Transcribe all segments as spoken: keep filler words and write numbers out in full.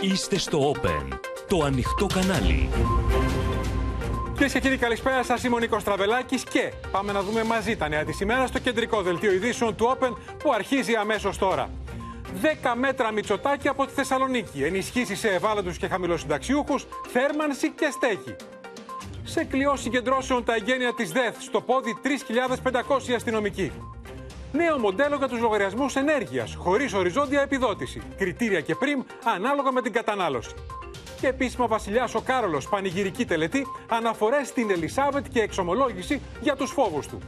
Είστε στο Open, το ανοιχτό κανάλι. Κυρίες και κύριοι, καλησπέρα σας. Είμαι ο Νικό Τραβελάκης και πάμε να δούμε μαζί τα νέα της ημέρας στο κεντρικό δελτίο ειδήσεων του Open που αρχίζει αμέσως τώρα. δέκα μέτρα Μητσοτάκη από τη Θεσσαλονίκη. Ενισχύσει σε ευάλωτους και χαμηλοσυνταξιούχους, θέρμανση και στέγη. Σε κλειό συγκεντρώσεων τα εγγένεια της ΔΕΘ, στο πόδι τρεις χιλιάδες πεντακόσιοι αστυνομικοί. Νέο μοντέλο για τους λογαριασμούς ενέργειας, χωρίς οριζόντια επιδότηση, κριτήρια και πριμ ανάλογα με την κατανάλωση. Και επίσημα βασιλιάς ο Κάρολος, πανηγυρική τελετή, αναφορές στην Ελισάβετ και εξομολόγηση για τους φόβους του.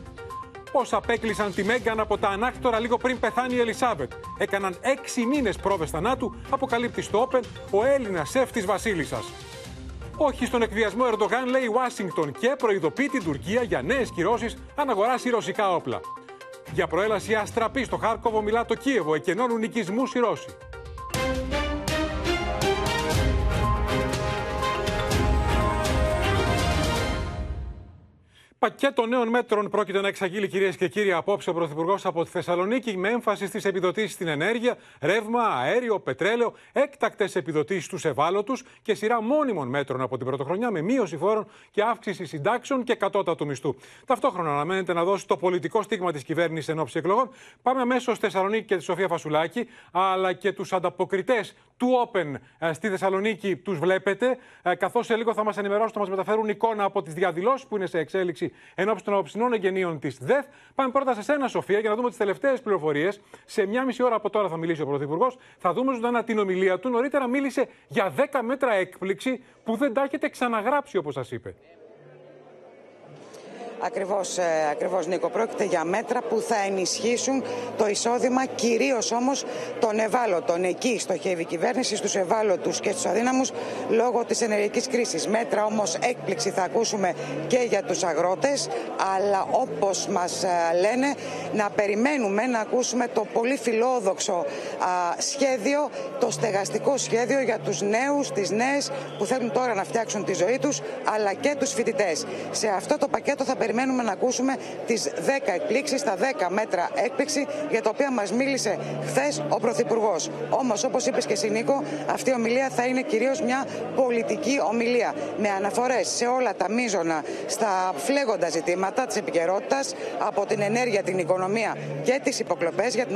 Πώς απέκλεισαν τη Μέγκαν από τα ανάκτορα λίγο πριν πεθάνει η Ελισάβετ. Έκαναν έξι μήνες πρόβες θανάτου, αποκαλύπτει στο Open ο Έλληνας σεφ της βασίλισσας. Όχι στον εκβιασμό Ερντογάν, λέει η Ουάσιγκτον και προειδοποιεί την Τουρκία για νέες κυρώσεις αν αγοράσει ρωσικά όπλα. Για προέλαση αστραπή στο Χάρκοβο μιλά το Κίεβο, εκενώνουν νοικισμούς οι Ρώσοι. Πακέτο νέων μέτρων πρόκειται να εξαγγείλει, κυρίες και κύριοι, απόψε ο Πρωθυπουργός από τη Θεσσαλονίκη, με έμφαση στις επιδοτήσεις στην ενέργεια, ρεύμα, αέριο, πετρέλαιο, έκτακτες επιδοτήσεις στους ευάλωτους και σειρά μόνιμων μέτρων από την πρωτοχρονιά με μείωση φόρων και αύξηση συντάξεων και κατώτατου μισθού. Ταυτόχρονα αναμένεται να δώσει το πολιτικό στίγμα της κυβέρνησης εν ώψη εκλογών. Πάμε αμέσως στη Θεσσαλονίκη και τη Σοφία Φασουλάκη, αλλά και τους ανταποκριτές του Open στη Θεσσαλονίκη τους βλέπετε, καθώς σε λίγο θα μας ενημερώσουν, θα μας μεταφέρουν εικόνα από τις διαδηλώσεις που είναι σε εξέλιξη εν ώψη των αποψινών εγγενείων της ΔΕΘ. Πάμε πρώτα σε σένα, Σοφία, για να δούμε τις τελευταίες πληροφορίες. Σε μία μισή ώρα από τώρα θα μιλήσει ο Πρωθυπουργός. Θα δούμε ζωντανά την ομιλία του. Νωρίτερα μίλησε για δέκα μέτρα έκπληξη που δεν τα έχετε ξαναγράψει, όπως σας είπε. Ακριβώς, ακριβώς, Νίκο. Πρόκειται για μέτρα που θα ενισχύσουν το εισόδημα κυρίως όμως των ευάλωτων. Εκεί στοχεύει η κυβέρνηση, στους ευάλωτους και στους αδύναμους λόγω της ενεργειακής κρίσης. Μέτρα όμως έκπληξη θα ακούσουμε και για τους αγρότες, αλλά όπως μας λένε να περιμένουμε να ακούσουμε το πολύ φιλόδοξο σχέδιο, το στεγαστικό σχέδιο για τους νέους, τις νέες που θέλουν τώρα να φτιάξουν τη ζωή τους, αλλά και τους φοιτητές. Σε αυτό το πακέτο θα περιμένουμε να ακούσουμε τις δέκα εκπλήξεις, τα δέκα μέτρα έκπληξη για τα οποία μας μίλησε χθες ο Πρωθυπουργός. Όμως, όπως είπες και εσύ, Νίκο, αυτή η ομιλία θα είναι κυρίως μια πολιτική ομιλία με αναφορές σε όλα τα μείζωνα, στα φλέγοντα ζητήματα της επικαιρότητας, από την ενέργεια, την οικονομία και τις υποκλοπές, για,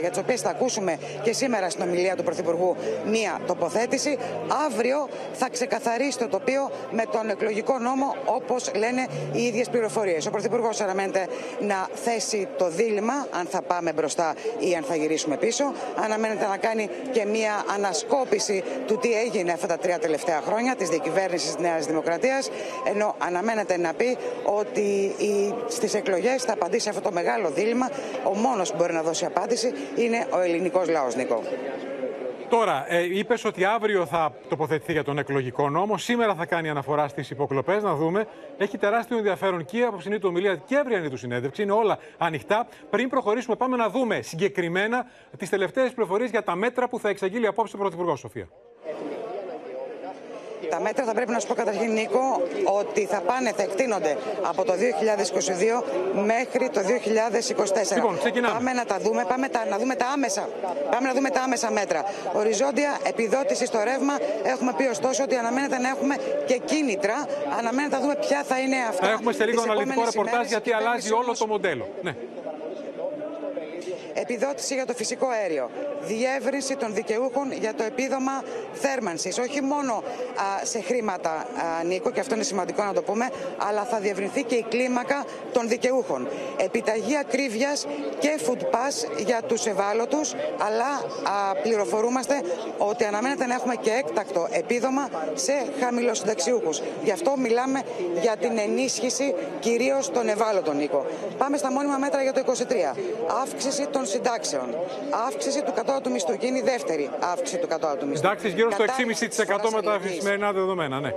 για τις οποίες θα ακούσουμε και σήμερα στην ομιλία του Πρωθυπουργού μια τοποθέτηση. Αύριο θα ξεκαθαρίσει το τοπίο με τον εκλογικό νόμο, όπως λένε οι ίδιες πληροφορίες. Ο Πρωθυπουργός αναμένεται να θέσει το δίλημμα, αν θα πάμε μπροστά ή αν θα γυρίσουμε πίσω. Αναμένεται να κάνει και μια ανασκόπηση του τι έγινε αυτά τα τρία τελευταία χρόνια της διακυβέρνησης της Νέας Δημοκρατίας. Ενώ αναμένεται να πει ότι στις εκλογές θα απαντήσει αυτό το μεγάλο δίλημμα. Ο μόνος που μπορεί να δώσει απάντηση είναι ο ελληνικός λαός, Νίκο. Τώρα, ε, είπες ότι αύριο θα τοποθετηθεί για τον εκλογικό νόμο. Σήμερα θα κάνει αναφορά στις υποκλοπές. Να δούμε. Έχει τεράστιο ενδιαφέρον και η αποψινή του ομιλία και η αυριανή του συνέντευξη. Είναι όλα ανοιχτά. Πριν προχωρήσουμε, πάμε να δούμε συγκεκριμένα τις τελευταίες πληροφορίες για τα μέτρα που θα εξαγγείλει απόψε ο Πρωθυπουργός, Σοφία. Τα μέτρα θα πρέπει να σου πω καταρχήν, Νίκο, ότι θα πάνε, θα εκτείνονται από το δύο χιλιάδες είκοσι δύο μέχρι το δύο χιλιάδες είκοσι τέσσερα. Λοιπόν, ξεκινάμε. Πάμε να τα δούμε, πάμε τα, να δούμε τα άμεσα. Πάμε να δούμε τα άμεσα μέτρα. Οριζόντια επιδότηση στο ρεύμα. Έχουμε πει ωστόσο ότι αναμένεται να έχουμε και κίνητρα. Αναμένεται να δούμε ποια θα είναι αυτά. Έχουμε σε λίγο αναλυτικό ρεπορτάζ, γιατί αλλάζει όλο το μοντέλο. Ναι. Επιδότηση για το φυσικό αέριο. Διεύρυνση των δικαιούχων για το επίδομα θέρμανσης. Όχι μόνο α, σε χρήματα, α, Νίκο, και αυτό είναι σημαντικό να το πούμε, αλλά θα διευρυνθεί και η κλίμακα των δικαιούχων. Επιταγή ακρίβειας και food pass για τους ευάλωτους, αλλά α, πληροφορούμαστε ότι αναμένεται να έχουμε και έκτακτο επίδομα σε χαμηλοσυνταξιούχους. Γι' αυτό μιλάμε για την ενίσχυση κυρίως των ευάλωτων, Νίκο. Πάμε στα μόνιμα μέτρα για το είκοσι τρία. Αύξηση των συντάξεων. Αύξηση του κατώτατου μισθού. Και είναι η δεύτερη αύξηση του κατώτατου μισθού. Εντάξει, γύρω στο έξι κόμμα πέντε τοις εκατό με τα σημερινά δεδομένα, ναι.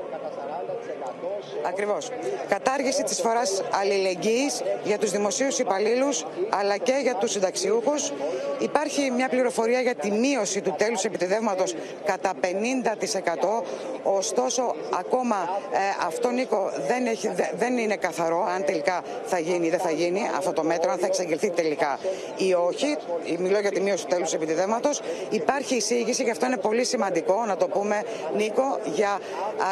Ακριβώς. Κατάργηση της φοράς αλληλεγγύης για τους δημοσίους υπαλλήλους αλλά και για τους συνταξιούχους. Υπάρχει μια πληροφορία για τη μείωση του τέλους επιτεδεύματος κατά πενήντα τοις εκατό. Ωστόσο, ακόμα ε, αυτό, Νίκο, δεν, έχει, δε, δεν είναι καθαρό αν τελικά θα γίνει ή δεν θα γίνει αυτό το μέτρο, αν θα εξαγγελθεί τελικά ή όχι. Μιλώ για τη μείωση του τέλους επιτεδεύματος. Υπάρχει εισήγηση, γι' αυτό είναι πολύ σημαντικό να το πούμε, Νίκο, για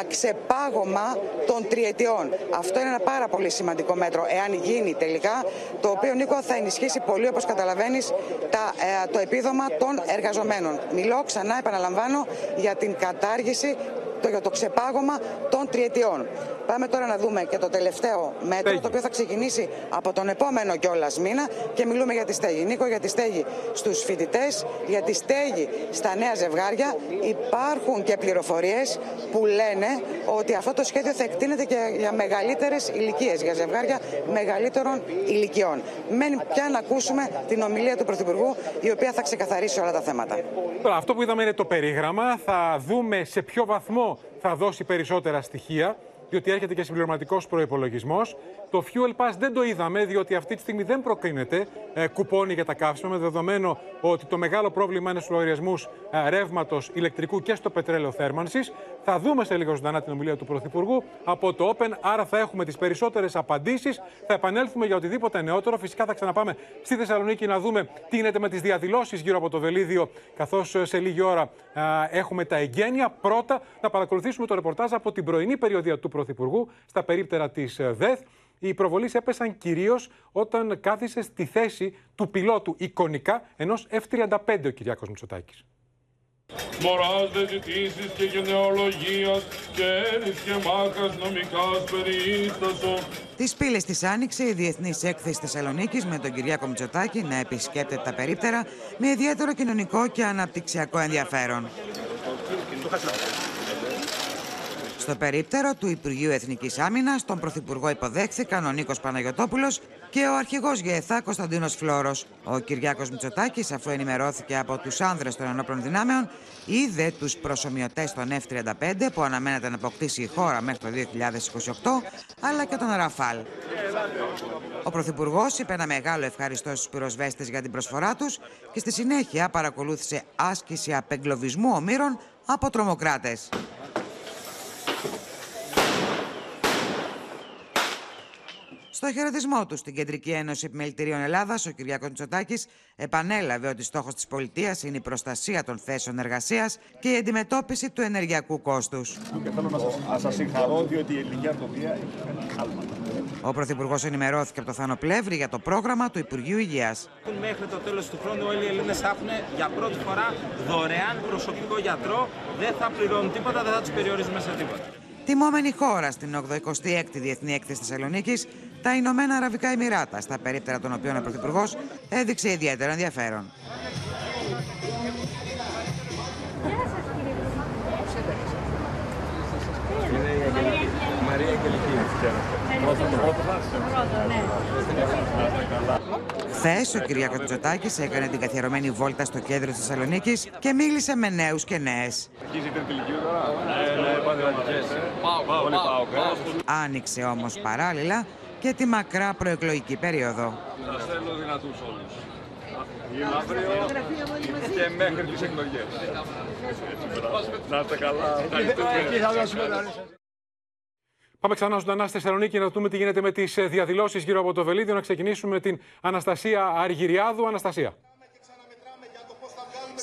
ξεπάγωμα των τριετιών. Αυτό είναι ένα πάρα πολύ σημαντικό μέτρο, εάν γίνει τελικά, το οποίο, Νίκο, θα ενισχύσει πολύ, όπως καταλαβαίνεις, τα, ε, το επίδομα των εργαζομένων. Μιλώ ξανά, επαναλαμβάνω, για την κατάργηση, το, για το ξεπάγωμα των τριετιών. Πάμε τώρα να δούμε και το τελευταίο μέτρο, Στέγη. Το οποίο θα ξεκινήσει από τον επόμενο κιόλας μήνα, και μιλούμε για τη στέγη. Νίκο, για τη στέγη στους φοιτητές, για τη στέγη στα νέα ζευγάρια. Υπάρχουν και πληροφορίες που λένε ότι αυτό το σχέδιο θα εκτείνεται και για μεγαλύτερες ηλικίες, για ζευγάρια μεγαλύτερων ηλικιών. Μένει πια να ακούσουμε την ομιλία του Πρωθυπουργού, η οποία θα ξεκαθαρίσει όλα τα θέματα. Τώρα, αυτό που είδαμε είναι το περίγραμμα. Θα δούμε σε ποιο βαθμό θα δώσει περισσότερα στοιχεία, διότι έρχεται και συμπληρωματικός προϋπολογισμός. Το Fuel Pass δεν το είδαμε, διότι αυτή τη στιγμή δεν προκρίνεται ε, κουπόνι για τα καύσιμα, με δεδομένο ότι το μεγάλο πρόβλημα είναι στους λογαριασμούς ε, ρεύματος, ηλεκτρικού και στο πετρέλαιο θέρμανσης. Θα δούμε σε λίγο ζωντανά την ομιλία του Πρωθυπουργού από το Open, άρα θα έχουμε τις περισσότερες απαντήσεις. Θα επανέλθουμε για οτιδήποτε νεότερο. Φυσικά θα ξαναπάμε στη Θεσσαλονίκη να δούμε τι γίνεται με τις διαδηλώσεις γύρω από το Βελίδιο, καθώς σε λίγη ώρα ε, έχουμε τα εγγένεια. Πρώτα, να παρακολουθήσουμε το ρεπορτάζ από την πρωινή περιοδία του Πρωθυπουργού στα περίπτερα της ΔΕΘ. Οι προβολείς έπεσαν κυρίως όταν κάθισε στη θέση του πιλότου εικονικά ενός εφ τριάντα πέντε ο Κυριάκος Μητσοτάκης. Μωράς δε ζητήσεις και γενεολογίας και έρης και μάχας νομικάς περίστασο. Τις πύλες της άνοιξε η Διεθνής Έκθεση Θεσσαλονίκης, με τον Κυριάκο Μητσοτάκη να επισκέπτεται τα περίπτερα με ιδιαίτερο κοινωνικό και αναπτυξιακό ενδιαφέρον. Στο περίπτερο του Υπουργείου Εθνικής Άμυνας, τον Πρωθυπουργό υποδέχθηκαν ο Νίκος Παναγιωτόπουλος και ο αρχηγός ΓΕΘΑ Κωνσταντίνος Φλώρος. Ο Κυριάκος Μητσοτάκης, αφού ενημερώθηκε από τους άνδρες των ενόπλων δυνάμεων, είδε τους προσομοιωτές των εφ τριάντα πέντε που αναμένεται να αποκτήσει η χώρα μέχρι το δύο χιλιάδες είκοσι οκτώ, αλλά και τον Ραφάλ. Ο Πρωθυπουργός είπε ένα μεγάλο ευχαριστώ στους πυροσβέστες για την προσφορά τους και στη συνέχεια παρακολούθησε άσκηση απεγκλωβισμού ομήρων από τρομοκράτες. Στο χαιρετισμό του στην Κεντρική Ένωση Επιμελητηρίων Ελλάδας, ο Κυριάκος Μητσοτάκης επανέλαβε ότι στόχος της πολιτείας είναι η προστασία των θέσεων εργασίας και η αντιμετώπιση του ενεργειακού κόστους. Και θέλω να σας, να σας συγχαρώ, διότι η ελληνική αρτοπία έχει κάνει άλματα. Ο Πρωθυπουργός ενημερώθηκε από τον Θάνο Πλεύρη για το πρόγραμμα του Υπουργείου Υγείας. Μέχρι το τέλος του χρόνου όλοι οι Έλληνες θα έχουν για πρώτη φορά δωρεάν προσωπικό γιατρό. Δεν θα πληρώνουν τίποτα, δεν θα τους περιορίζουμε σε τίποτα. Τιμόμενη χώρα στην ογδοηκοστή έκτη Διεθνή Έκθεση Θεσσαλονίκης, τα Ηνωμένα Αραβικά Εμιράτα, στα περίπτερα των οποίων ο Πρωθυπουργός έδειξε ιδιαίτερο ενδιαφέρον. Χθες, ο Κυριάκος Μητσοτάκης έκανε την καθιερωμένη βόλτα στο κέντρο της Θεσσαλονίκης και μίλησε με νέους και νέες. Άνοιξε όμως παράλληλα και τη μακρά προεκλογική περίοδο. Σας θέλω δυνατούς όλους. Και μέχρι τις εκλογές. Να είστε καλά. Πάμε ξανά ζωντανά στη Θεσσαλονίκη να δούμε τι γίνεται με τις διαδηλώσεις γύρω από το Βελίδιο. Να ξεκινήσουμε με την Αναστασία Αργυριάδου. Αναστασία.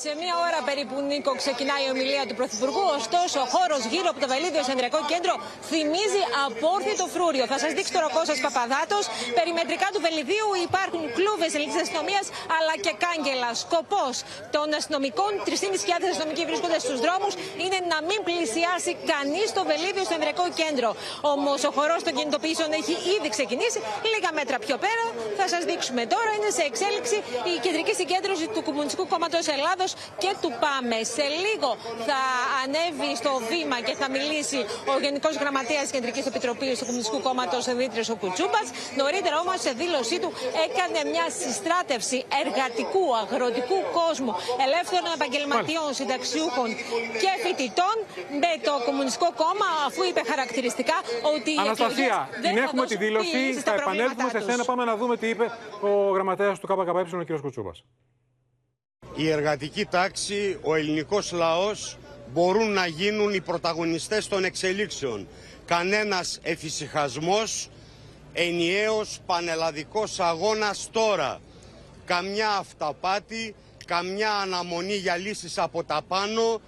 Σε μία ώρα περίπου, Νίκο, ξεκινάει η ομιλία του Πρωθυπουργού. Ωστόσο, ο χώρος γύρω από το Βελίδιο Ενδριακό Κέντρο θυμίζει απόρθητο φρούριο. Θα σας δείξει τώρα ο Κώστας Παπαδάτος. Περιμετρικά του Βελιδίου υπάρχουν κλούβες ελληνικής αστυνομίας αλλά και κάγκελα. Σκοπός των αστυνομικών, τρεις χιλιάδες πεντακόσιοι αστυνομικοί βρίσκονται στους δρόμους, είναι να μην πλησιάσει κανείς το Βελίδιο Ενδριακό Κέντρο. Όμως, ο χορός των κινητοποιήσεων έχει ήδη ξεκινήσει. Λίγα μέτρα πιο πέρα, θα σας δείξουμε τώρα, είναι σε εξέλιξη η κεντρική συγκέντρωση του Κομμουνιστικού Κόμματος Ελλάδας και του ΠΑΜΕ. Σε λίγο θα ανέβει στο βήμα και θα μιλήσει ο Γενικός Γραμματέας Κεντρικής Επιτροπής του Κομμουνιστικού Κόμματος, Δημήτρης Κουτσούμπας. Νωρίτερα όμως, σε δήλωσή του, έκανε μια συστράτευση εργατικού, αγροτικού κόσμου, ελεύθερων επαγγελματιών, συνταξιούχων και φοιτητών με το Κομμουνιστικό Κόμμα, αφού είπε χαρακτηριστικά ότι η Αναστασία, δεν θα δώσουν πίεση στα προβλήματά τους. Θα επανέλθουμε σε σένα, πάμε να δούμε τι είπε ο γραμματέας του ΚΚΕ, ο κ. Κουτσούμπας. Η εργατική τάξη, ο ελληνικός λαός μπορούν να γίνουν οι πρωταγωνιστές των εξελίξεων. Κανένας εφησυχασμός, ενιαίος πανελλαδικός αγώνας τώρα. Καμιά αυταπάτη, καμιά αναμονή για λύσεις από τα πάνω,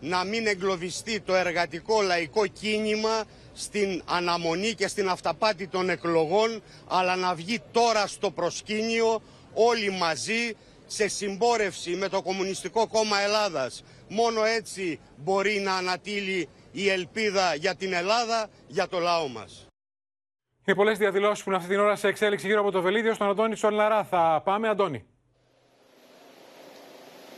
να μην εγκλωβιστεί το εργατικό λαϊκό κίνημα στην αναμονή και στην αυταπάτη των εκλογών, αλλά να βγει τώρα στο προσκήνιο όλοι μαζί σε συμπόρευση με το Κομμουνιστικό Κόμμα Ελλάδας. Μόνο έτσι μπορεί να ανατείλει η ελπίδα για την Ελλάδα, για το λαό μας. Είναι πολλές διαδηλώσεις που είναι αυτή την ώρα σε εξέλιξη γύρω από το Βελίδιο. Στον Αντώνη Σολαρά θα πάμε. Αντώνη.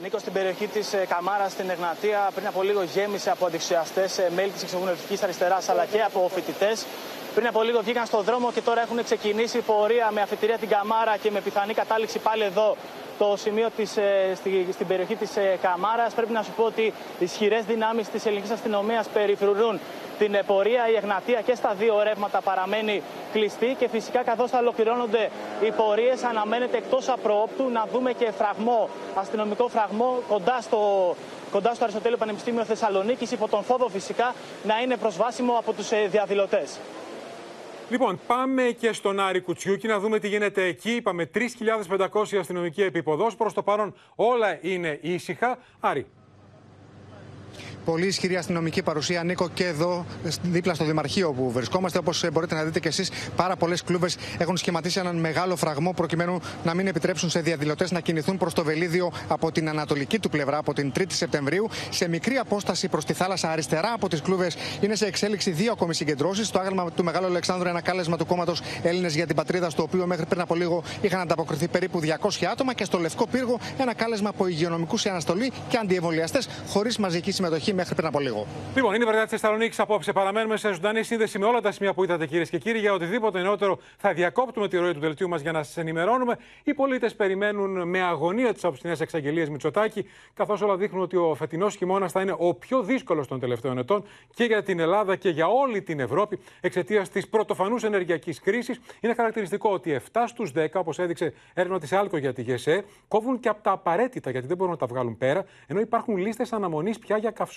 Νίκο, στην περιοχή της Καμάρας στην Εγνατία πριν από λίγο γέμισε από αντιξιαστές μέλη της εξωγουνευτικής αριστεράς αλλά και από φοιτητές. Πριν από λίγο βγήκαν στον δρόμο και τώρα έχουν ξεκινήσει πορεία με αφετηρία την Καμάρα και με πιθανή κατάληξη πάλι εδώ, το σημείο της, στη, στην περιοχή της Καμάρας. Πρέπει να σου πω ότι ισχυρές δυνάμεις της ελληνικής αστυνομίας περιφρουρούν την πορεία. Η Εγνατία και στα δύο ρεύματα παραμένει κλειστή και φυσικά καθώς θα ολοκληρώνονται οι πορείες αναμένεται εκτός απροόπτου να δούμε και φραγμό, αστυνομικό φραγμό κοντά στο... κοντά στο Αριστοτέλειο Πανεπιστήμιο Θεσσαλονίκης, υπό τον φόβο φυσικά να είναι προσβάσιμο από τους διαδηλωτές. Λοιπόν, πάμε και στον Άρη Κουτσιούκη να δούμε τι γίνεται εκεί. Είπαμε τρεις χιλιάδες πεντακόσιοι αστυνομικοί επίποδος. Προς το παρόν όλα είναι ήσυχα. Άρη. Πολύ ισχυρή αστυνομική παρουσία, Νίκο, και εδώ, δίπλα στο Δημαρχείο που βρισκόμαστε. Όπως μπορείτε να δείτε και εσείς, πάρα πολλές κλούβες έχουν σχηματίσει έναν μεγάλο φραγμό προκειμένου να μην επιτρέψουν σε διαδηλωτές να κινηθούν προς το Βελίδιο από την ανατολική του πλευρά, από την τρίτη Σεπτεμβρίου. Σε μικρή απόσταση προς τη θάλασσα, αριστερά από τις κλούβες, είναι σε εξέλιξη δύο ακόμη συγκεντρώσεις. Το άγαλμα του Μεγάλου Αλεξάνδρου, ένα κάλεσμα του κόμματος Έλληνες για την Πατρίδα, στο οποίο μέχρι πριν από λίγο είχαν ανταποκριθεί περίπου διακόσια άτομα. Και στο Λευκό Πύργο, ένα κάλεσμα από υγειονομικούς σε αναστολή και αντιεμβολιαστές, χωρίς μαζική συμμετοχή μέχρι πριν από λίγο. Λοιπόν, είναι η βραδιά της Θεσσαλονίκης απόψε. Παραμένουμε σε ζωντανή σύνδεση με όλα τα σημεία που είδατε, κυρίες και κύριοι. Για οτιδήποτε νεότερο θα διακόπτουμε τη ροή του δελτίου μας για να σας ενημερώνουμε. Οι πολίτες περιμένουν με αγωνία τις απόψινες εξαγγελίες Μητσοτάκη, καθώς όλα δείχνουν ότι ο φετινός χειμώνας θα είναι ο πιο δύσκολος των τελευταίων ετών και για την Ελλάδα και για όλη την Ευρώπη εξαιτίας της πρωτοφανούς ενεργειακής κρίσης. Είναι χαρακτηριστικό ότι επτά στους δέκα, όπως έδειξε έρευνα της Άλκο για τη ΓΕΣΕ, κόβουν και από τα απαραίτητα γιατί δεν μπορούν να τα βγάλουν πέρα, ενώ υπάρχουν λίστες αναμονής πια για καυσό.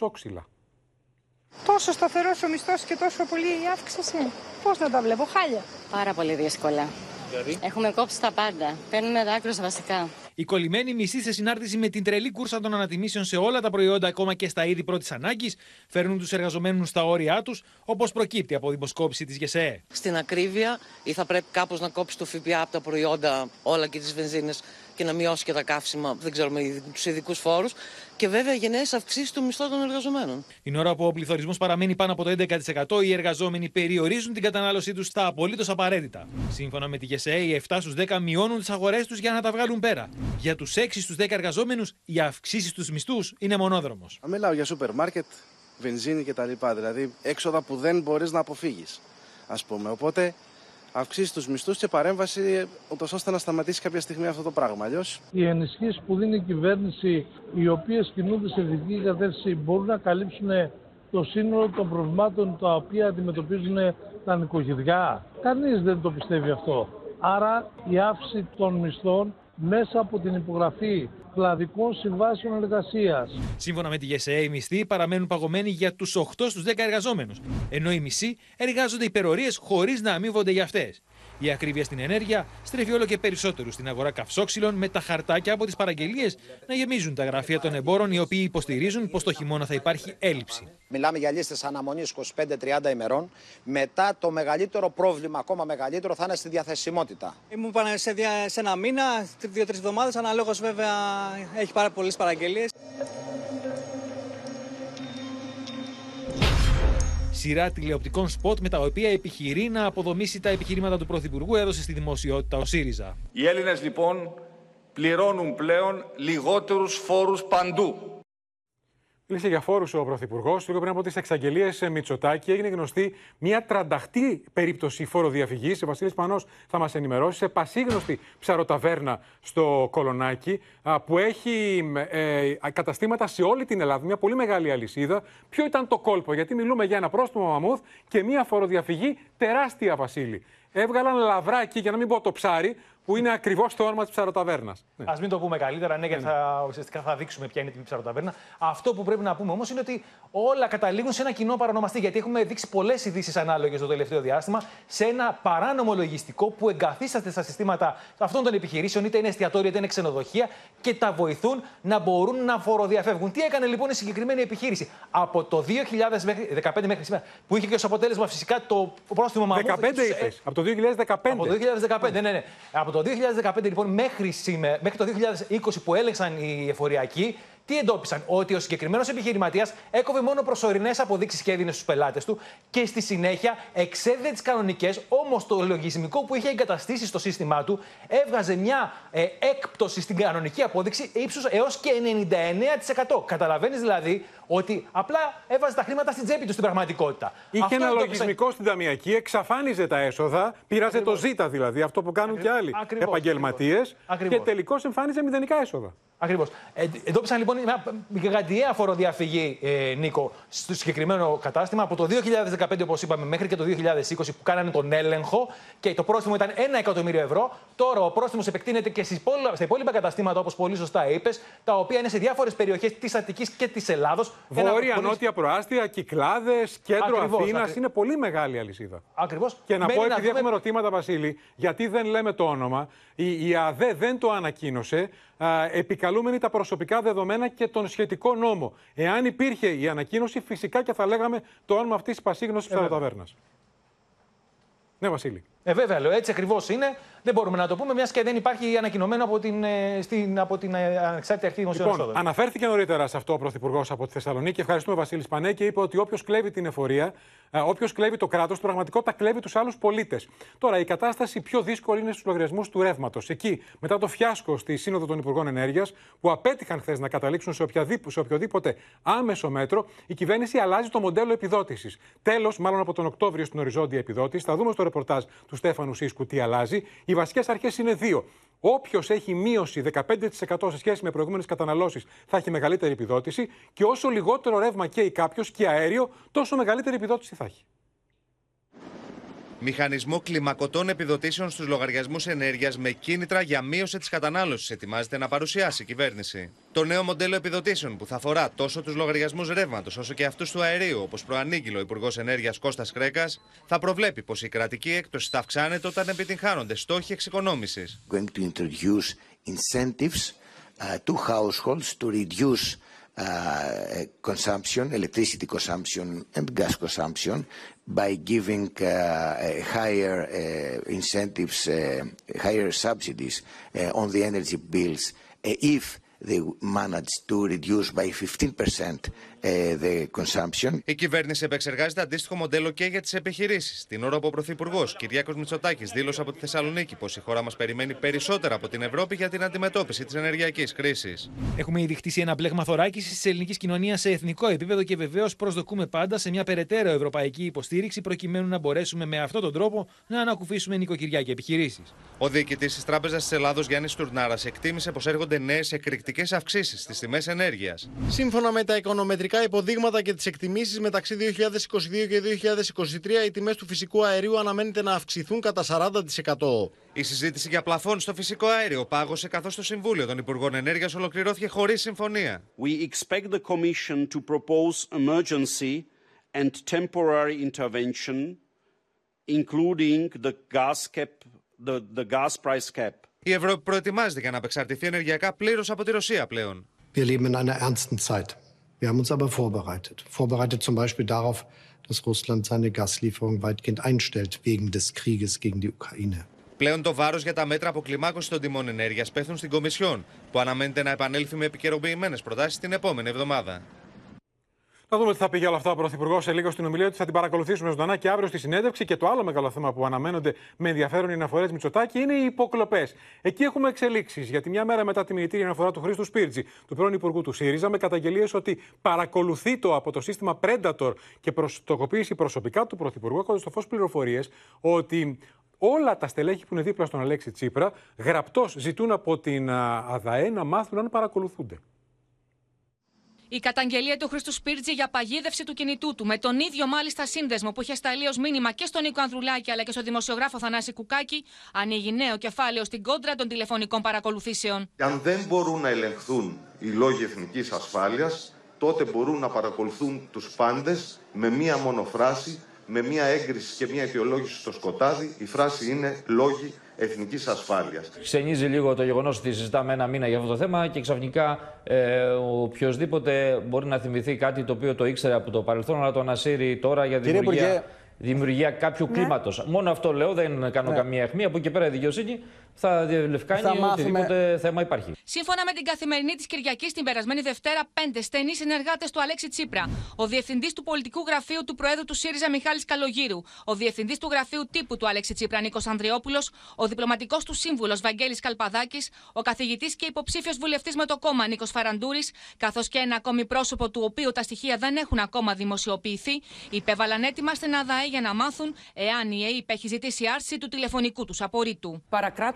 Τόσο σταθερός ο μισθός και τόσο πολύ η αύξηση. Πώς να τα βλέπω, χάλια. Πάρα πολύ δύσκολα. Δηλαδή. Έχουμε κόψει τα πάντα. Παίρνουμε δάκρυα βασικά. Η κολλημένη μισή σε συνάρτηση με την τρελή κούρσα των ανατιμήσεων σε όλα τα προϊόντα, ακόμα και στα είδη πρώτης ανάγκης, φέρνουν τους εργαζομένους στα όρια τους, όπως προκύπτει από δημοσκόπηση της ΓΕΣΕΕ. Στην ακρίβεια, ή θα πρέπει κάπως να κόψει το ΦΠΑ από τα προϊόντα όλα και τις βενζίνες και να μειώσει και τα καύσιμα, δεν ξέρω, με τους ειδικούς φόρους. Και βέβαια γενναίες αυξήσεις του μισθού των εργαζομένων. Την ώρα που ο πληθωρισμός παραμένει πάνω από το έντεκα τοις εκατό, οι εργαζόμενοι περιορίζουν την κατανάλωσή τους στα απολύτως απαραίτητα. Σύμφωνα με τη ΓΕΣΕΕ, οι επτά στους δέκα μειώνουν τις αγορές τους για να τα βγάλουν πέρα. Για τους έξι στους δέκα εργαζόμενους, οι αυξήσεις στους μισθούς είναι μονόδρομος. Μιλάω για σούπερ μάρκετ, βενζίνη κτλ. Δηλαδή έξοδα που δεν μπορείς να αποφύγεις, ας πούμε. Οπότε αυξήσεις τους μισθούς και παρέμβαση, ώστε να σταματήσει κάποια στιγμή αυτό το πράγμα. Αλλιώς. Οι ενισχύσεις που δίνει η κυβέρνηση, οι οποίες κινούνται σε δική κατεύθυνση, μπορούν να καλύψουν το σύνολο των προβλημάτων τα οποία αντιμετωπίζουν τα νοικοκυριά. Κανείς δεν το πιστεύει αυτό. Άρα η αύξηση των μισθών μέσα από την υπογραφή κλαδικών συμβάσεων εργασίας. Σύμφωνα με τη ΓΕΣΕΕ, οι μισθοί παραμένουν παγωμένοι για τους οκτώ στους δέκα εργαζόμενους, ενώ οι μισοί εργάζονται υπερορίες χωρίς να αμείβονται για αυτές. Η ακρίβεια στην ενέργεια στρέφει όλο και περισσότερους στην αγορά καυσόξυλων, με τα χαρτάκια από τις παραγγελίες να γεμίζουν τα γραφεία των εμπόρων, οι οποίοι υποστηρίζουν πως το χειμώνα θα υπάρχει έλλειψη. Μιλάμε για λίστες αναμονής είκοσι πέντε με τριάντα ημερών. Μετά το μεγαλύτερο πρόβλημα, ακόμα μεγαλύτερο, θα είναι στη διαθεσιμότητα. Ήμουν σε, δια, σε ένα μήνα, δύο-τρεις εβδομάδες, αναλόγως βέβαια έχει πάρα πολλές παραγγελίες. Σειρά τηλεοπτικών σποτ με τα οποία επιχειρεί να αποδομήσει τα επιχειρήματα του Πρωθυπουργού έδωσε στη δημοσιότητα ο ΣΥΡΙΖΑ. Οι Έλληνες λοιπόν πληρώνουν πλέον λιγότερους φόρους παντού. Μίλησε για φόρους ο Πρωθυπουργός. Λίγο πριν από τις εξαγγελίες Μητσοτάκη έγινε γνωστή μια τρανταχτή περίπτωση φοροδιαφυγής. Ο Βασίλης Πανός θα μας ενημερώσει. Σε πασίγνωστη ψαροταβέρνα στο Κολονάκι που έχει ε, καταστήματα σε όλη την Ελλάδα, μια πολύ μεγάλη αλυσίδα. Ποιο ήταν το κόλπο, γιατί μιλούμε για ένα πρόστιμο μαμούθ και μια φοροδιαφυγή τεράστια, Βασίλη. Έβγαλαν λαβράκι, για να μην πω το ψάρι, που είναι ακριβώς το όνομα της ψαροταβέρνας. Ναι. Ας μην το πούμε καλύτερα, ναι, γιατί θα, ουσιαστικά θα δείξουμε ποια είναι την ψαροταβέρνα. Αυτό που πρέπει να πούμε όμως είναι ότι όλα καταλήγουν σε ένα κοινό παρονομαστή. Γιατί έχουμε δείξει πολλές ειδήσεις ανάλογες το τελευταίο διάστημα σε ένα παράνομο λογιστικό που εγκαθίσταται στα συστήματα αυτών των επιχειρήσεων, είτε είναι εστιατόρια είτε είναι ξενοδοχεία, και τα βοηθούν να μπορούν να φοροδιαφεύγουν. Τι έκανε λοιπόν η συγκεκριμένη επιχείρηση από το δύο χιλιάδες δεκαπέντε μέχρι σήμερα, που είχε και ως αποτέλεσμα φυσικά το πρόστιμο μαμούθ. δεκαπέντε είπες. Από το δύο χιλιάδες δεκαπέντε. Από το δύο χιλιάδες δεκαπέντε, ναι, ναι. Από το δύο χιλιάδες δεκαπέντε λοιπόν μέχρι, σήμερα, μέχρι το δύο χιλιάδες είκοσι που έλεγξαν οι εφοριακοί, τι εντόπισαν? Ότι ο συγκεκριμένος επιχειρηματίας έκοβε μόνο προσωρινές αποδείξεις και έδινε στους πελάτες του και στη συνέχεια εξέδιδε τις κανονικές, όμως το λογισμικό που είχε εγκαταστήσει στο σύστημά του έβγαζε μια ε, έκπτωση στην κανονική απόδειξη ύψους έως και ενενήντα εννέα τοις εκατό. Καταλαβαίνεις δηλαδή ότι απλά έβαζε τα χρήματα στην τσέπη του στην πραγματικότητα. Είχε αυτό ένα λογισμικό ξε... στην ταμιακή, εξαφάνιζε τα έσοδα, πήραζε ακριβώς το ζήτα δηλαδή, αυτό που κάνουν ακριβώς και άλλοι ακριβώς, επαγγελματίες ακριβώς. Και τελικώς εμφάνιζε μηδενικά έσοδα. Ακριβώς. Ε, εντόπισαν λοιπόν μια γιγαντιαία φοροδιαφυγή, ε, Νίκο, στο συγκεκριμένο κατάστημα από το δύο χιλιάδες δεκαπέντε, όπως είπαμε, μέχρι και το δύο χιλιάδες είκοσι που κάνανε τον έλεγχο και το πρόστιμο ήταν ένα εκατομμύριο ευρώ. Τώρα ο πρόστιμος επεκτείνεται και στις υπόλοιπα, στα υπόλοιπα καταστήματα, όπως πολύ σωστά είπες, τα οποία είναι σε διάφορες περιοχές της Αττικής και της Ελλάδος. Βόρεια, ένα... νότια προάστια, Κυκλάδες, κέντρο Αθήνας. Ακρι... Είναι πολύ μεγάλη αλυσίδα. Ακριβώς. Και να Μένει πω, επειδή δούμε... έχουμε ερωτήματα, Βασίλη, γιατί δεν λέμε το όνομα, η, η ΑΔΕ δεν το ανακοίνωσε. Επικαλούμενοι τα προσωπικά δεδομένα και τον σχετικό νόμο. Εάν υπήρχε η ανακοίνωση, φυσικά και θα λέγαμε το όνομα αυτής της πασίγνωσης ε, ψαροταβέρνας. Ναι, Βασίλη. Ε, βέβαια, λέω, έτσι ακριβώς είναι. Δεν μπορούμε να το πούμε, μιας και δεν υπάρχει ανακοινωμένο από την, στην, από την ανεξάρτητη αρχή δημοσίων εσόδων. Λοιπόν, αναφέρθηκε νωρίτερα σε αυτό ο Πρωθυπουργός από τη Θεσσαλονίκη. Ευχαριστούμε, Βασίλη Πανέ, και είπε ότι όποιος κλέβει την εφορία, όποιος κλέβει το κράτος, στην πραγματικότητα κλέβει τους άλλους πολίτες. Τώρα, η κατάσταση πιο δύσκολη είναι στους λογαριασμούς του ρεύματος. Εκεί, μετά το φιάσκο στη Σύνοδο των Υπουργών Ενέργειας, που απέτυχαν χθες να καταλήξουν σε, σε οποιοδήποτε άμεσο μέτρο, η κυβέρνηση αλλάζει το μοντέλο επιδότησης. Τέλος, μάλλον από τον Οκτώβριο, στην οριζόντια επιδότηση. Θα δούμε στο ρεπορτάζ του Στέφανου Σίσκου τι αλλάζει. Οι βασικές αρχές είναι δύο. Όποιος έχει μείωση δεκαπέντε τοις εκατό σε σχέση με προηγούμενες καταναλώσεις θα έχει μεγαλύτερη επιδότηση, και όσο λιγότερο ρεύμα καίει κάποιος και αέριο, τόσο μεγαλύτερη επιδότηση θα έχει. Μηχανισμό κλιμακωτών επιδοτήσεων στους λογαριασμούς ενέργειας με κίνητρα για μείωση της κατανάλωσης ετοιμάζεται να παρουσιάσει η κυβέρνηση. Το νέο μοντέλο επιδοτήσεων που θα αφορά τόσο τους λογαριασμούς ρεύματος όσο και αυτούς του αερίου, όπως προανήγγειλε ο Υπουργός Ενέργειας Κώστας Κρέκας, θα προβλέπει πως η κρατική έκπτωση θα αυξάνεται όταν επιτυγχάνονται στόχοι εξοικονόμησης. Uh, consumption, electricity consumption and gas consumption by giving uh, uh, higher uh, incentives, uh, higher subsidies uh, on the energy bills uh, if they managed to reduce by fifteen percent the consumption. Η κυβέρνηση επεξεργάζεται αντίστοιχο μοντέλο και για τις επιχειρήσεις. Την ώρα που ο Πρωθυπουργός Κυριάκος Μητσοτάκης δήλωσε από τη Θεσσαλονίκη πως η χώρα μας περιμένει περισσότερα από την Ευρώπη για την αντιμετώπιση της ενεργειακής κρίσης. Έχουμε ήδη χτίσει ένα μπλέγμα θωράκισης της ελληνικής κοινωνίας σε εθνικό επίπεδο και βεβαίως προσδοκούμε πάντα σε μια περαιτέρω ευρωπαϊκή υποστήριξη, προκειμένου να μπορέσουμε με αυτόν τον τρόπο να ανακουφίσουμε νοικοκυριά και επιχειρήσεις. Ο διοικητής της Τράπεζας της Ελλάδος Γιάννης Στουρνάρας εκτίμησε πως έρχονται νέες εκρηκτικές αυξήσεις στις τιμές ενέργειας. Σύμφωνα με τα οικονομετρικά υποδείγματα και τις εκτιμήσεις, μεταξύ δύο χιλιάδες είκοσι δύο και δύο χιλιάδες είκοσι τρία οι τιμές του φυσικού αερίου αναμένεται να αυξηθούν κατά σαράντα τοις εκατό. Η συζήτηση για πλαφόν στο φυσικό αέριο πάγωσε, καθώς το Συμβούλιο των Υπουργών Ενέργειας ολοκληρώθηκε χωρίς συμφωνία. We expect the Commission to propose emergency and temporary intervention, including the gas cap, the, the gas price cap. Η Ευρώπη προετοιμάζεται για να απεξαρτηθεί ενεργειακά πλήρως από τη Ρωσία πλέον. Wir leben in einer ernsten Zeit. Wir haben uns aber vorbereitet. Vorbereitet zum Beispiel darauf, dass Russland seine Gaslieferung weitgehend einstellt wegen des Krieges gegen die Ukraine. Πλέον το βάρος για τα μέτρα αποκλιμάκωσης των τιμών ενέργειας πέφτουν στην Κομισιόν, που αναμένεται να επανέλθει με επικαιροποιημένες προτάσεις την επόμενη εβδομάδα. Θα δούμε τι θα πει για όλα αυτά ο Πρωθυπουργός σε λίγο στην ομιλία του. Θα την παρακολουθήσουμε ζωντανά και αύριο στη συνέντευξη. Και το άλλο μεγάλο θέμα που αναμένονται με ενδιαφέρον οι αναφορές Μητσοτάκη είναι οι υποκλοπές. Εκεί έχουμε εξελίξεις. Γιατί μια μέρα μετά τη μηνυτήρια αναφορά του Χρήστου Σπίρτζη, του πρώην Υπουργού του ΣΥΡΙΖΑ, με καταγγελίες ότι παρακολουθεί το από το σύστημα Predator και προστοκοποίηση προσωπικά του Πρωθυπουργού, έχοντας στο φως πληροφορίες ότι όλα τα στελέχη που είναι δίπλα στον Αλέξη Τσίπρα γραπτώς ζητούν από την ΑΔΑΕ να μάθουν αν παρακολουθούνται. Η καταγγελία του Χρήστου Σπίρτζη για παγίδευση του κινητού του, με τον ίδιο μάλιστα σύνδεσμο που είχε σταλεί ως μήνυμα και στον Νίκο Ανδρουλάκη αλλά και στον δημοσιογράφο Θανάση Κουκάκη, ανοίγει νέο κεφάλαιο στην κόντρα των τηλεφωνικών παρακολουθήσεων. Αν δεν μπορούν να ελεγχθούν οι λόγοι εθνικής ασφάλειας, τότε μπορούν να παρακολουθούν τους πάντες με μία μόνο φράση, με μία έγκριση και μία αιτιολόγηση στο σκοτάδι. Η φράση είναι λόγοι εθνικής ασφάλειας. Ξενίζει λίγο το γεγονός ότι συζητάμε ένα μήνα για αυτό το θέμα και ξαφνικά ε, οποιοδήποτε μπορεί να θυμηθεί κάτι το οποίο το ήξερε από το παρελθόν, αλλά το ανασύρει τώρα για δημιουργία, Υπουργέ... δημιουργία κάποιου ναι. κλίματος. Μόνο αυτό λέω, δεν κάνω ναι. καμία αιχμή. Από εκεί πέρα η δικαιοσύνη θα διευκάνει οτιδήποτε θέμα υπάρχει. Σύμφωνα με την Καθημερινή της Κυριακής, την περασμένη Δευτέρα, πέντε στενοί συνεργάτες του Αλέξη Τσίπρα, ο διευθυντής του πολιτικού γραφείου του Προέδρου του ΣΥΡΙΖΑ Μιχάλης Καλογύρου, ο διευθυντής του γραφείου τύπου του Αλέξη Τσίπρα Νίκος Ανδριόπουλος, ο διπλωματικός του σύμβουλος Βαγγέλης Καλπαδάκης, ο καθηγητής και υποψήφιος βουλευτής με το κόμμα Νίκος Φαραντούρης, καθώς και ένα ακόμη πρόσωπο του οποίου τα στοιχεία δεν έχουν ακόμα δημοσιοποιηθεί, υπέβαλαν έτοιμα στην ΑΔΑΕ για να μάθουν εάν η ΕΕΠ έχει ζητήσει άρση του τηλεφωνικού του απορρίτου.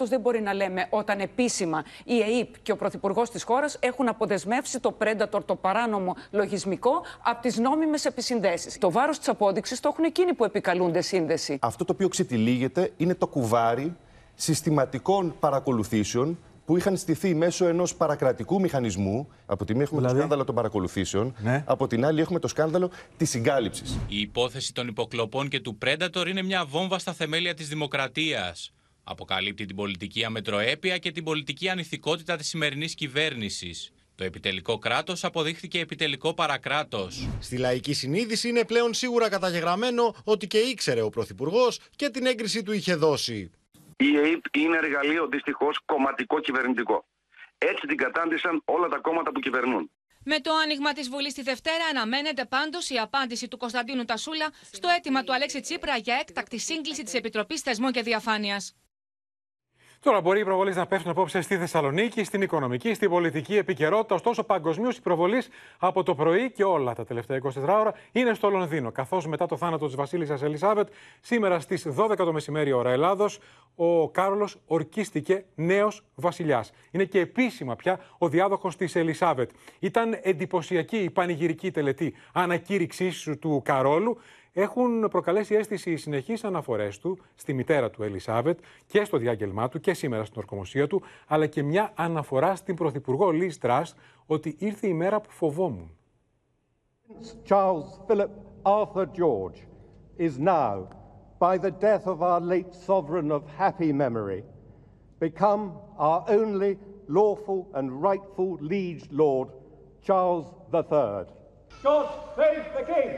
Δεν μπορεί να λέμε όταν επίσημα η ΕΕΠ και ο πρωθυπουργός της χώρας έχουν αποδεσμεύσει το Predator, το παράνομο λογισμικό, από τις νόμιμες επισυνδέσεις. Το βάρος της απόδειξης το έχουν εκείνοι που επικαλούνται σύνδεση. Αυτό το οποίο ξετυλίγεται είναι το κουβάρι συστηματικών παρακολουθήσεων που είχαν στηθεί μέσω ενός παρακρατικού μηχανισμού. Από τη μία έχουμε δηλαδή... το σκάνδαλο των παρακολουθήσεων, ναι. από την άλλη έχουμε το σκάνδαλο της συγκάλυψης. Η υπόθεση των υποκλοπών και του Predator είναι μια βόμβα στα θεμέλια της δημοκρατίας. Αποκαλύπτει την πολιτική αμετροέπεια και την πολιτική ανηθικότητα της σημερινής κυβέρνησης. Το επιτελικό κράτος αποδείχθηκε επιτελικό παρακράτος. Στη λαϊκή συνείδηση είναι πλέον σίγουρα καταγεγραμμένο ότι και ήξερε ο πρωθυπουργός και την έγκριση του είχε δώσει. Η ΕΕΠ είναι εργαλείο δυστυχώς κομματικό-κυβερνητικό. Έτσι την κατάντησαν όλα τα κόμματα που κυβερνούν. Με το άνοιγμα της Βουλής τη Δευτέρα αναμένεται πάντως η απάντηση του Κωνσταντίνου Τασούλα στο αίτημα του Αλέξη Τσίπρα για έκτακτη σύγκληση της Επιτροπής Θεσμών και Διαφάνειας. Τώρα μπορεί οι προβολές να πέφτουν απόψε στη Θεσσαλονίκη, στην οικονομική, στην πολιτική επικαιρότητα. Ωστόσο, παγκοσμίως οι προβολές από το πρωί και όλα τα τελευταία είκοσι τέσσερις ώρα είναι στο Λονδίνο. Καθώς μετά το θάνατο της βασίλισσας Ελισάβετ, σήμερα στις δώδεκα το μεσημέρι ώρα Ελλάδος, ο Κάρολος ορκίστηκε νέος βασιλιάς. Είναι και επίσημα πια ο διάδοχος της Ελισάβετ. Ήταν εντυπωσιακή η πανηγυρική τελετή ανακήρυξής του Καρόλου. Έχουν προκαλέσει αίσθηση οι συνεχείς αναφορές του στη μητέρα του Ελισάβετ και στο διάγγελμά του και σήμερα στην ορκομοσία του, αλλά και μια αναφορά στην πρωθυπουργό Λιζ Τρας ότι ήρθε η μέρα που φοβόμουν. Charles Philip Arthur George is now, by the death of our late sovereign of happy memory, become our only lawful and rightful liege lord, Charles the Third. God save the king!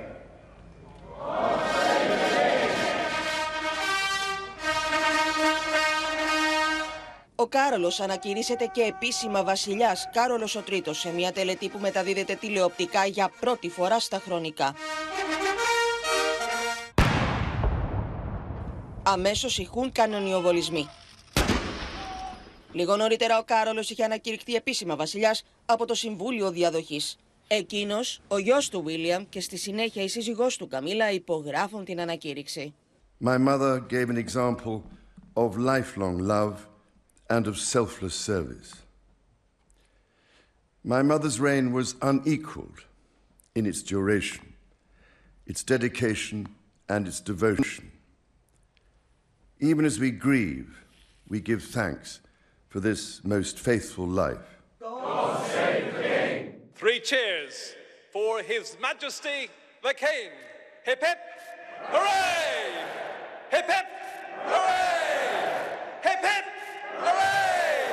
Ο Κάρολος ανακηρύσσεται και επίσημα βασιλιάς Κάρολος ο Τρίτος σε μια τελετή που μεταδίδεται τηλεοπτικά για πρώτη φορά στα χρονικά. Αμέσως ηχούν κανονιοβολισμοί. Λίγο νωρίτερα ο Κάρολος είχε ανακηρυχθεί επίσημα βασιλιάς από το Συμβούλιο Διαδοχής. Εκείνος, ο γιος του Βίλιαμ και στη συνέχεια η σύζυγός του Καμίλα υπογράφουν την ανακήρυξη. My mother gave an example of lifelong love and of selfless service. My mother's reign was unequaled in its duration, its dedication and its devotion. Even as we grieve, we give thanks for this most faithful life. Three cheers for His Majesty the King. Hip hip, hooray! Hip hip, hooray! Hip hip, hooray!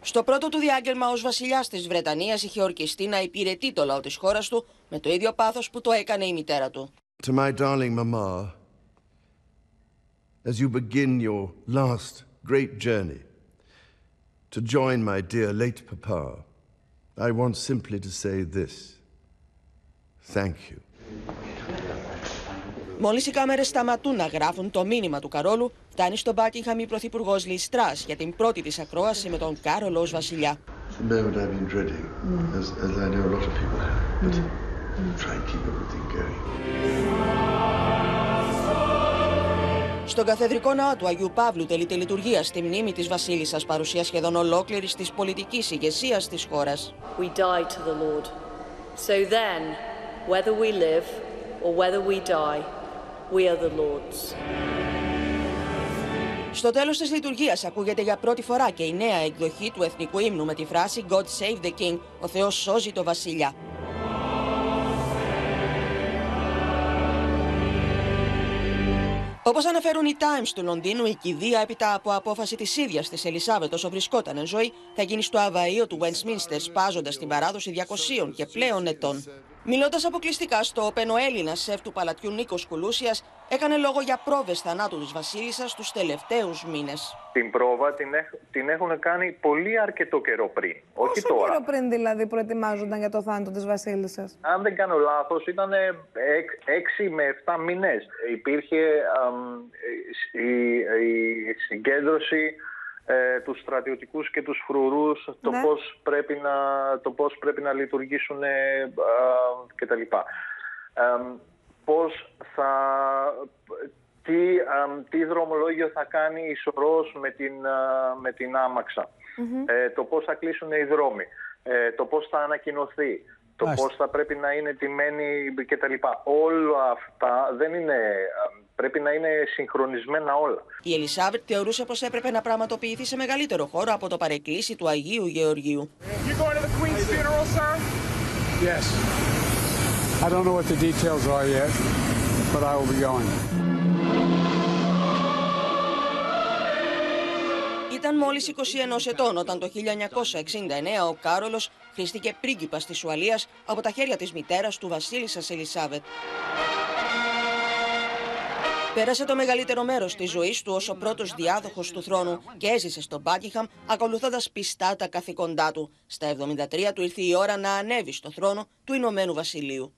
Στο πρώτο του διάγγελμα ως βασιλιάς της Βρετανίας είχε ορκιστεί να υπηρετεί το λαό της χώρας του με το ίδιο πάθος που το έκανε η μητέρα του. To my darling mama, as you begin your last great journey, to join my dear late papa. I want simply to say this. Thank you. Μόλις οι κάμερες σταματούν να γράφουν το μήνυμα του Καρόλου, φτάνει στο Buckingham η πρωθυπουργός Λιζ Τρας για την πρώτη της ακρόαση με τον Κάρολο ως βασιλιά. Στον καθεδρικό ναό του Αγίου Παύλου τελείται λειτουργία στη μνήμη της βασίλισσας, παρουσία σχεδόν ολόκληρης της πολιτικής ηγεσίας της χώρας. We die to the Lord. So then, whether we live or whether we die, we are the Lord's. Στο τέλος της λειτουργίας ακούγεται για πρώτη φορά και η νέα εκδοχή του εθνικού ύμνου με τη φράση God save the King, ο Θεός σώζει το βασιλιά. Όπως αναφέρουν οι Times του Λονδίνου, η κηδεία έπειτα από απόφαση της ίδιας της Ελισάβετ όσο βρισκόταν εν ζωή θα γίνει στο αβαείο του Westminster, σπάζοντας την παράδοση διακοσίων και πλέον ετών. Μιλώντας αποκλειστικά στο Open, ο Έλληνας σεφ του παλατιού Νίκος Κουλούσιας έκανε λόγο για πρόβες θανάτου της βασίλισσας τους τελευταίους μήνες. Την πρόβα την, έχ, την έχουν κάνει πολύ αρκετό καιρό πριν. Όχι Όσο τώρα. Καιρό πριν δηλαδή προετοιμάζονταν για το θάνατο της βασίλισσας? Αν δεν κάνω λάθος ήταν έξι με επτά μήνες. Υπήρχε α, η, η συγκέντρωση Ε, τους στρατιωτικούς και τους φρουρούς, το, ναι. πώς, πρέπει να, το πώς πρέπει να λειτουργήσουν ε, ε, κτλ. Ε, πώς θα, τι, ε, τι δρομολόγιο θα κάνει η Σωρός με την, ε, με την άμαξα, mm-hmm. ε, το πώς θα κλείσουν οι δρόμοι, ε, το πώς θα ανακοινωθεί, το Άχι. πώς θα πρέπει να είναι τιμένοι κτλ. Όλα αυτά δεν είναι... Πρέπει να είναι συγχρονισμένα όλα. Η Ελισάβετ θεωρούσε πως έπρεπε να πραγματοποιηθεί σε μεγαλύτερο χώρο από το παρεκκλήσι του Αγίου Γεωργίου. Ήταν μόλις είκοσι ένα ετών όταν το χίλια εννιακόσια εξήντα εννέα ο Κάρολος χρηστήκε πρίγκιπας της Ουαλίας από τα χέρια της μητέρας του βασίλισσας Ελισάβετ. Πέρασε το μεγαλύτερο μέρος της ζωής του ως ο πρώτος διάδοχος του θρόνου και έζησε στο Μπάκιγχαμ ακολουθώντας πιστά τα καθήκοντά του. Στα εβδομήντα τρία του ήρθε η ώρα να ανέβει στο θρόνο του Ηνωμένου Βασιλείου.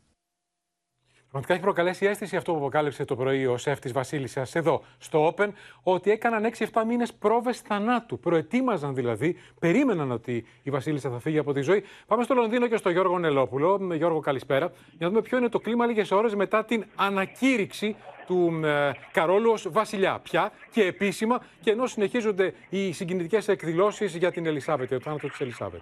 Πραγματικά έχει προκαλέσει η αίσθηση αυτό που αποκάλυψε το πρωί ο σεφ της βασίλισσας εδώ στο Open, ότι έκαναν έξι με επτά μήνες πρόβες θανάτου. Προετοίμαζαν δηλαδή, περίμεναν ότι η βασίλισσα θα φύγει από τη ζωή. Πάμε στο Λονδίνο και στο Γιώργο Νελόπουλο. Με Γιώργο, καλησπέρα. Για να δούμε ποιο είναι το κλίμα λίγες ώρες μετά την ανακήρυξη του ε, Καρόλου ως βασιλιά πια και επίσημα, και ενώ συνεχίζονται οι συγκινητικές εκδηλώσεις για την Ελισάβετ, το θάνατο της Ελισάβετ.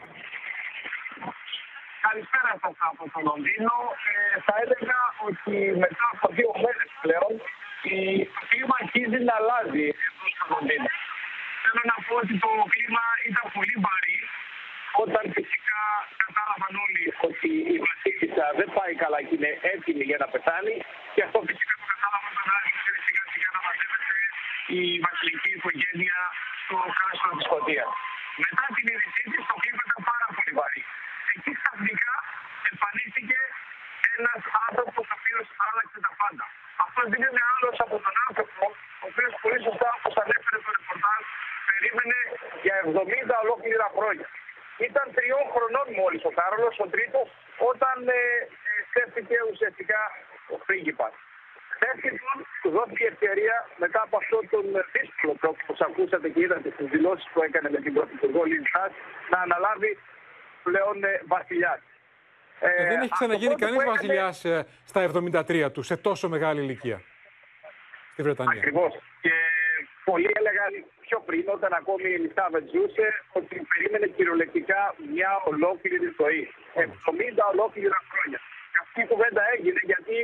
Καλησπέρα σας από το Λονδίνο. Ε, θα έλεγα ότι μετά από δύο μέρες πλέον το κλίμα αρχίζει να αλλάζει εδώ στο Λονδίνο. Θέλω να πω ότι το κλίμα ήταν πολύ βαρύ όταν φυσικά κατάλαβαν όλοι ότι η βασίλισσα δεν πάει καλά και είναι έτοιμη για να πεθάνει, και αυτό φυσικά το κατάλαβαν τον Άρη σιγά σιγά να μαζεύεται η βασιλική οικογένεια στο κάστρο της Σκωτίας. Μετά την είδησή της το κλίμα ήταν πάρα πολύ βαρύ. Εκεί ξαφνικά εμφανίστηκε ένας άνθρωπος ο οποίος άλλαξε τα πάντα. Αυτός δεν είναι άλλος από τον άνθρωπο, ο οποίος πολύ σωστά, όπως ανέφερε το ρεπορτάζ, περίμενε για εβδομήντα ολόκληρα χρόνια. Ήταν τριών χρονών μόλις ο Κάρολος, ο τρίτος, όταν ε, ε, στέφθηκε ουσιαστικά ο πρίγκιπας. Χθες λοιπόν του δόθηκε ευκαιρία μετά από αυτόν τον δύσκολο τρόπο που ακούσατε και είδατε στις δηλώσεις που έκανε με την πρωθυπουργό Λιζ Τρας να αναλάβει πλέον βασιλιάς. Ε, δεν έχει ξαναγίνει κανείς βασιλιάς έκανε... στα εβδομήντα τρία του, σε τόσο μεγάλη ηλικία. Στη Βρετανία. Ακριβώς. Και πολλοί έλεγαν πιο πριν, όταν ακόμη η Ελισάβετ ζούσε, ότι περίμενε κυριολεκτικά μια ολόκληρη ζωή. εβδομήντα ολόκληρα χρόνια. Και αυτή η κουβέντα έγινε γιατί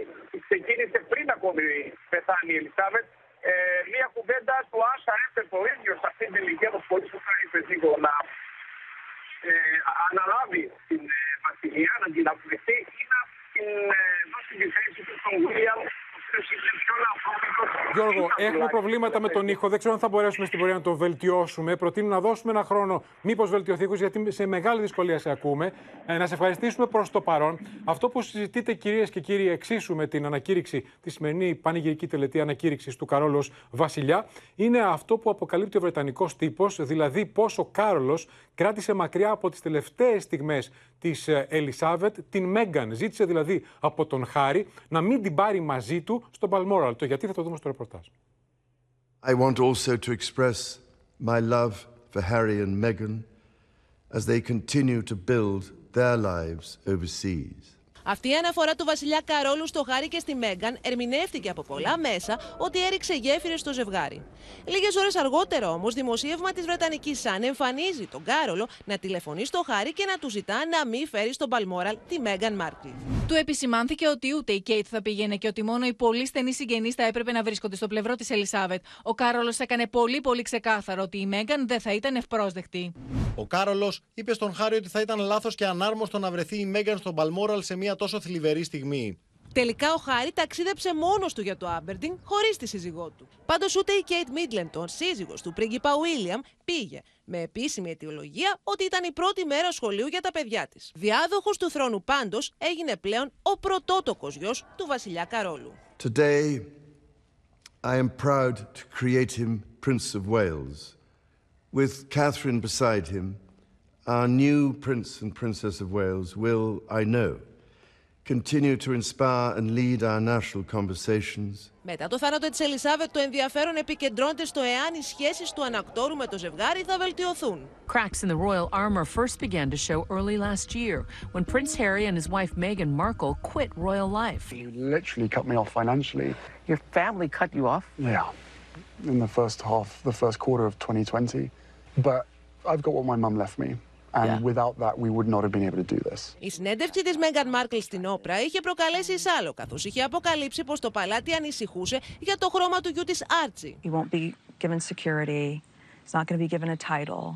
ξεκίνησε πριν ακόμη πεθάνει η Ελισάβετ. Ε, μια κουβέντα του αν θα έπρεπε ο ίδιος σε αυτήν την ηλικία, το πολύ σωστά είπε Νίκο, να Ε, αναλάβει την ε, βασιλεία, να την αποδεχτεί ή να την ε, δώσει τη θέση του στον Γουίλιαμ, ο οποίος είναι πιο λαμπρός. Γιώργο, έχουμε προβλήματα με τον ήχο. Δεν ξέρω αν θα μπορέσουμε στην πορεία να το βελτιώσουμε. Προτείνω να δώσουμε ένα χρόνο, μήπως βελτιωθεί, γιατί σε μεγάλη δυσκολία σε ακούμε. Ε, να σε ευχαριστήσουμε προς το παρόν. Αυτό που συζητείτε, κυρίες και κύριοι, εξίσου με την ανακήρυξη, τη σημερινή πανηγυρική τελετή ανακήρυξης του Καρόλου ως βασιλιά, είναι αυτό που αποκαλύπτει ο βρετανικός τύπος, δηλαδή πόσο ο Κάρολος κράτησε μακριά από τις τελευταίες στιγμές της Ελισάβετ την Μέγκαν. Ζήτησε δηλαδή από τον Χάρη να μην την πάρει μαζί του στον Balmoral. Το γιατί θα το δούμε στο ρεπορτάζ. I want also to express my love for Harry and Meghan as they continue to build their lives overseas. Αυτή η αναφορά του βασιλιά Καρόλου στο Χάρη και στη Μέγκαν ερμηνεύτηκε από πολλά μέσα ότι έριξε γέφυρες στο ζευγάρι. Λίγες ώρες αργότερα όμως, δημοσίευμα της Βρετανικής Sun εμφανίζει τον Κάρολο να τηλεφωνεί στο Χάρη και να του ζητά να μην φέρει στον Παλμόραλ τη Μέγκαν Μάρκλ. Του επισημάνθηκε ότι ούτε η Κέιτ θα πήγαινε και ότι μόνο οι πολύ στενοί συγγενείς θα έπρεπε να βρίσκονται στο πλευρό της Ελισάβετ. Ο Κάρολος έκανε πολύ πολύ ξεκάθαρο ότι η Μέγκαν δεν θα ήταν ευπρόσδεκτη. Ο Κάρολος είπε στον Χάρη ότι θα ήταν λάθος και ανάρμοστο να βρεθεί η Μέγκαν στον Παλμόραλ σε μια τόσο θλιβερή στιγμή. Τελικά ο Χάρη ταξίδεψε μόνος του για το Άμπερντιν, χωρίς τη σύζυγό του. Πάντως ούτε η Κέιτ Μίτλεντον, σύζυγος του πρίγκιπα Ουίλιαμ, πήγε. Με επίσημη αιτιολογία ότι ήταν η πρώτη μέρα σχολείου για τα παιδιά της. Διάδοχος του θρόνου πάντως έγινε πλέον ο πρωτότοκος γιος του βασιλιά Καρόλου. Today, I am proud to create him Prince of Wales, with Catherine beside him. Our new Prince and Princess of Wales will, I know, continue to inspire and lead our national conversations. Μετά το θάνατο της Ελισάβετ, το ενδιαφέρον επικεντρώνεται στο εάν οι σχέσεις του ανακτόρου με το ζευγάρι θα βελτιωθούν. Cracks in the royal armor first began to show early last year when Prince Harry and his wife Meghan Markle quit royal life. You literally cut me off financially. Your family cut you off? Yeah. In the first half, the first quarter of twenty twenty. But I've got what my mum left me. And without that, we would not have been able to do this. Η συνέντευξη της Μέγκαν Μάρκελ στην Όπρα είχε προκαλέσει εισάλλο, καθώς είχε αποκαλύψει πως το παλάτι ανησυχούσε για το χρώμα του γιου της Άρτσι. He won't be given security. He's not going to be given a title.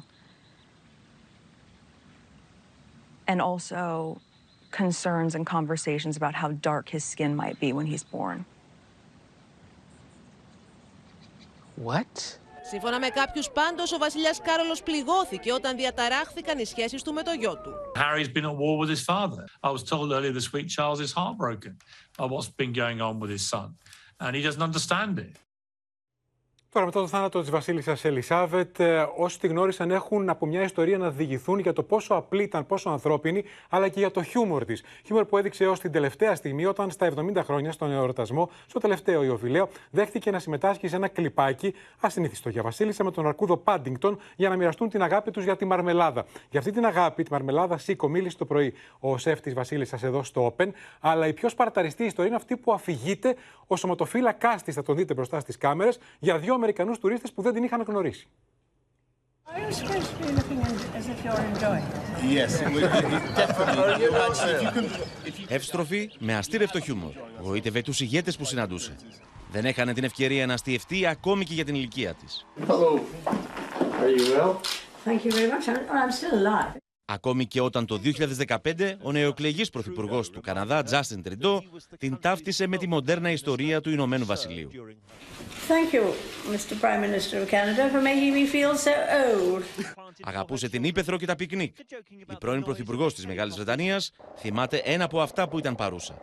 And also concerns and conversations about how dark his skin might be when he's born. What? Σύμφωνα με κάποιους πάντως, ο βασιλιάς Κάρολος πληγώθηκε όταν διαταράχθηκαν οι σχέσεις του με το γιο του. Harry's been at war with his father. I was told earlier this week Charles is heartbroken by what's been going on with his son, and he doesn't understand it. Τώρα, μετά το θάνατο της βασίλισσας Ελισάβετ, όσοι τη γνώρισαν έχουν από μια ιστορία να διηγηθούν για το πόσο απλή ήταν, πόσο ανθρώπινη, αλλά και για το χιούμορ της. Χιούμορ που έδειξε έως την τελευταία στιγμή, όταν στα εβδομήντα χρόνια, στον εορτασμό, στο τελευταίο Ιωβιλέο, δέχτηκε να συμμετάσχει σε ένα κλιπάκι ασυνήθιστο για βασίλισσα με τον αρκούδο Πάντινγκτον για να μοιραστούν την αγάπη τους για τη μαρμελάδα. Για αυτή την αγάπη, τη μαρμελάδα Σίκο, μίλησε το πρωί ο σεφ της βασίλισσας εδώ στο Open, αλλά η πιο σπαρταριστή ιστορία είναι αυτή που αφηγείται ο σωματοφύλακάς της, θα τον δείτε μπροστά στις κάμερες, για δύο Αμερικανούς τουρίστες που δεν την είχαν γνωρίσει. Εύστροφη με αστήρευτο χιούμορ. Γοήτευε τους ηγέτες που συναντούσε. Δεν έχανε την ευκαιρία να αστιευτεί ακόμη και για την ηλικία της. Ακόμη και όταν το δύο χιλιάδες δεκαπέντε ο νεοεκλεγής πρωθυπουργός του Καναδά, Τζάστιν Τριντό, την ταύτισε με τη μοντέρνα ιστορία του Ηνωμένου Βασιλείου. Αγαπούσε την ύπαιθρο και τα πικνίκ. Η πρώην πρωθυπουργός της Μεγάλης Βρετανίας θυμάται ένα από αυτά που ήταν παρούσα.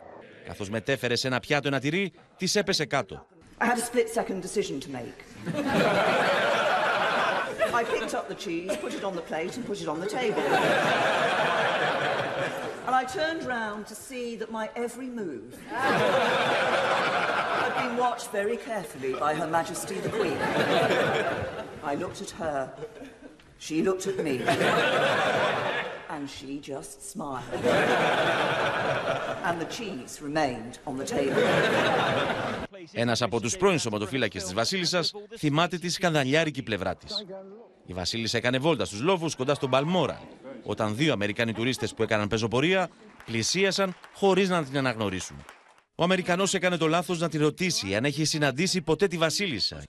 Καθώς μετέφερε σε ένα πιάτο ένα τυρί, της έπεσε κάτω. I picked up the cheese, put it on the plate and put it on the table. And I turned round to see that my every move had been watched very carefully by Her Majesty the Queen. I looked at her, she looked at me, and she just smiled. And the cheese remained on the table. Ένας από τους πρώην σωματοφύλακες της βασίλισσας θυμάται τη σκανδαλιάρικη πλευρά της. Η βασίλισσα έκανε βόλτα στους λόφους κοντά στον Παλμόρα, όταν δύο Αμερικάνοι τουρίστες που έκαναν πεζοπορία πλησίασαν χωρίς να την αναγνωρίσουν. Ο Αμερικανός έκανε το λάθος να τη ρωτήσει αν έχει συναντήσει ποτέ τη βασίλισσα.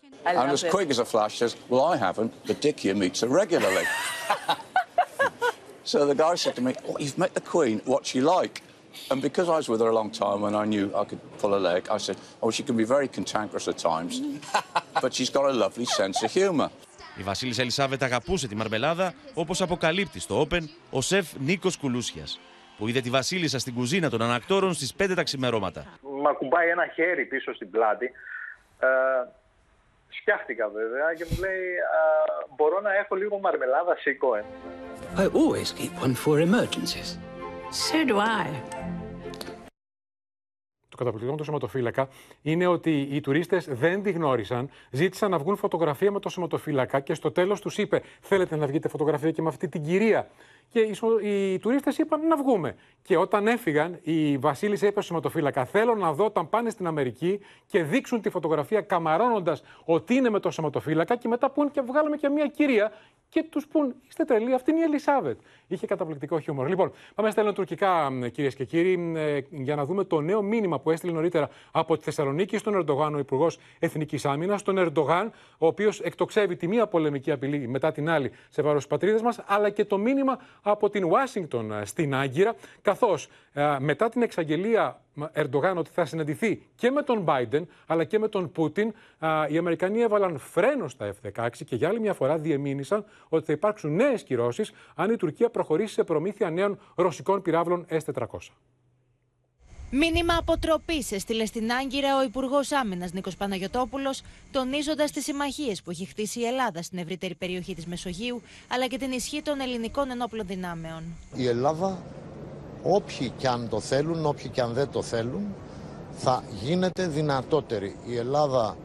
And because I was with her a long time and I knew I could pull a leg, I said, oh, she can be very cantankerous at times, but she's got a lovely sense of humor. Η βασίλισσα Ελισάβετ αγαπούσε τη μαρμελάδα, όπως αποκαλύπτει στο Open ο σεφ Νίκος Κουλούσιας, που είδε τη βασίλισσα στην κουζίνα των ανακτόρων στις πέντε τα ξημερώματα. Μ' ακουμπάει ένα χέρι πίσω στην πλάτη. Ε, σκιάχτηκα βέβαια και μου λέει, ε, μπορώ να έχω λίγο μαρμελάδα σίκο, ε. I always keep one for emergencies. So do I. καταπληκτικό του σωματοφύλακα είναι ότι οι τουρίστες δεν τη γνώρισαν, ζήτησαν να βγουν φωτογραφία με το σωματοφύλακα και στο τέλος τους είπε: θέλετε να βγείτε φωτογραφία και με αυτή την κυρία? Και οι τουρίστες είπαν να βγούμε. Και όταν έφυγαν, η Βασίλισσα είπε στο σωματοφύλακα: θέλω να δω όταν πάνε στην Αμερική και δείξουν τη φωτογραφία καμαρώνοντας ότι είναι με το σωματοφύλακα και μετά πούν και βγάλαμε και μια κυρία και τους πούν: είστε τρελοί, αυτή είναι η Ελισάβετ. Είχε καταπληκτικό χιούμορ. Λοιπόν, πάμε στα ελληνοτουρκικά, κυρίες και κύριοι, για να δούμε το νέο μήνυμα που έστειλε νωρίτερα από τη Θεσσαλονίκη στον Ερντογάν ο Υπουργός Εθνικής Άμυνας. Τον Ερντογάν, ο οποίος εκτοξεύει τη μία πολεμική απειλή μετά την άλλη σε βάρος της πατρίδας μας, αλλά και το μήνυμα από την Ουάσιγκτον στην Άγκυρα, καθώς μετά την εξαγγελία Ερντογάν ότι θα συναντηθεί και με τον Μπάιντεν αλλά και με τον Πούτιν, οι Αμερικανοί έβαλαν φρένο στα εφ δεκαέξι και για άλλη μια φορά διεμήνησαν ότι θα υπάρξουν νέες κυρώσεις αν η Τουρκία προχωρήσει σε προμήθεια νέων ρωσικών πυράβλων ες τετρακόσια. Μήνυμα αποτροπής έστειλε στην Άγκυρα ο Υπουργός Άμυνας Νίκος Παναγιωτόπουλος, τονίζοντας τις συμμαχίες που έχει χτίσει η Ελλάδα στην ευρύτερη περιοχή της Μεσογείου, αλλά και την ισχύ των ελληνικών ενόπλων δυνάμεων. Η Ελλάδα, όποιοι και αν το θέλουν, όποιοι και αν δεν το θέλουν, θα γίνεται δυνατότερη. Η Ελλάδα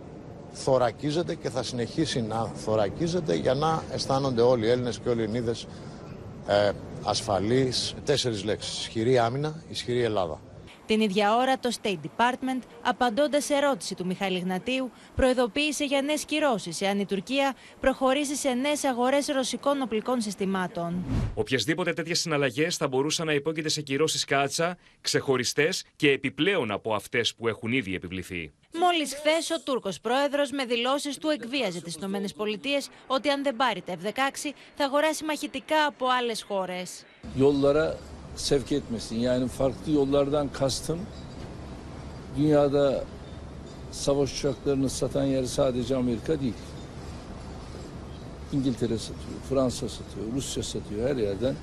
θωρακίζεται και θα συνεχίσει να θωρακίζεται για να αισθάνονται όλοι οι Έλληνες και όλοι οι Ελληνίδες ε, ασφαλείς. Τέσσερις λέξεις: ισχυρή άμυνα, ισχυρή Ελλάδα. Την ίδια ώρα το State Department, απαντώντας σε ερώτηση του Μιχάλη Γνατίου, προειδοποίησε για νέες κυρώσεις εάν η Τουρκία προχωρήσει σε νέες αγορές ρωσικών οπλικών συστημάτων. Οποιασδήποτε τέτοιες συναλλαγές θα μπορούσαν να υπόκειται σε κυρώσεις κάτσα, ξεχωριστές και επιπλέον από αυτές που έχουν ήδη επιβληθεί. Μόλις χθες, ο Τούρκος πρόεδρος με δηλώσεις του εκβίαζε τις ΗΠΑ ότι αν δεν πάρει τα εφ δεκαέξι θα αγοράσει μαχητικά από άλλες χώρες. Sevk etmesin. Yani farklı yollardan kastım dünyada savaş uçaklarını satan yer sadece Amerika değil. İngiltere satıyor, Fransa satıyor, Rusya satıyor her yerden.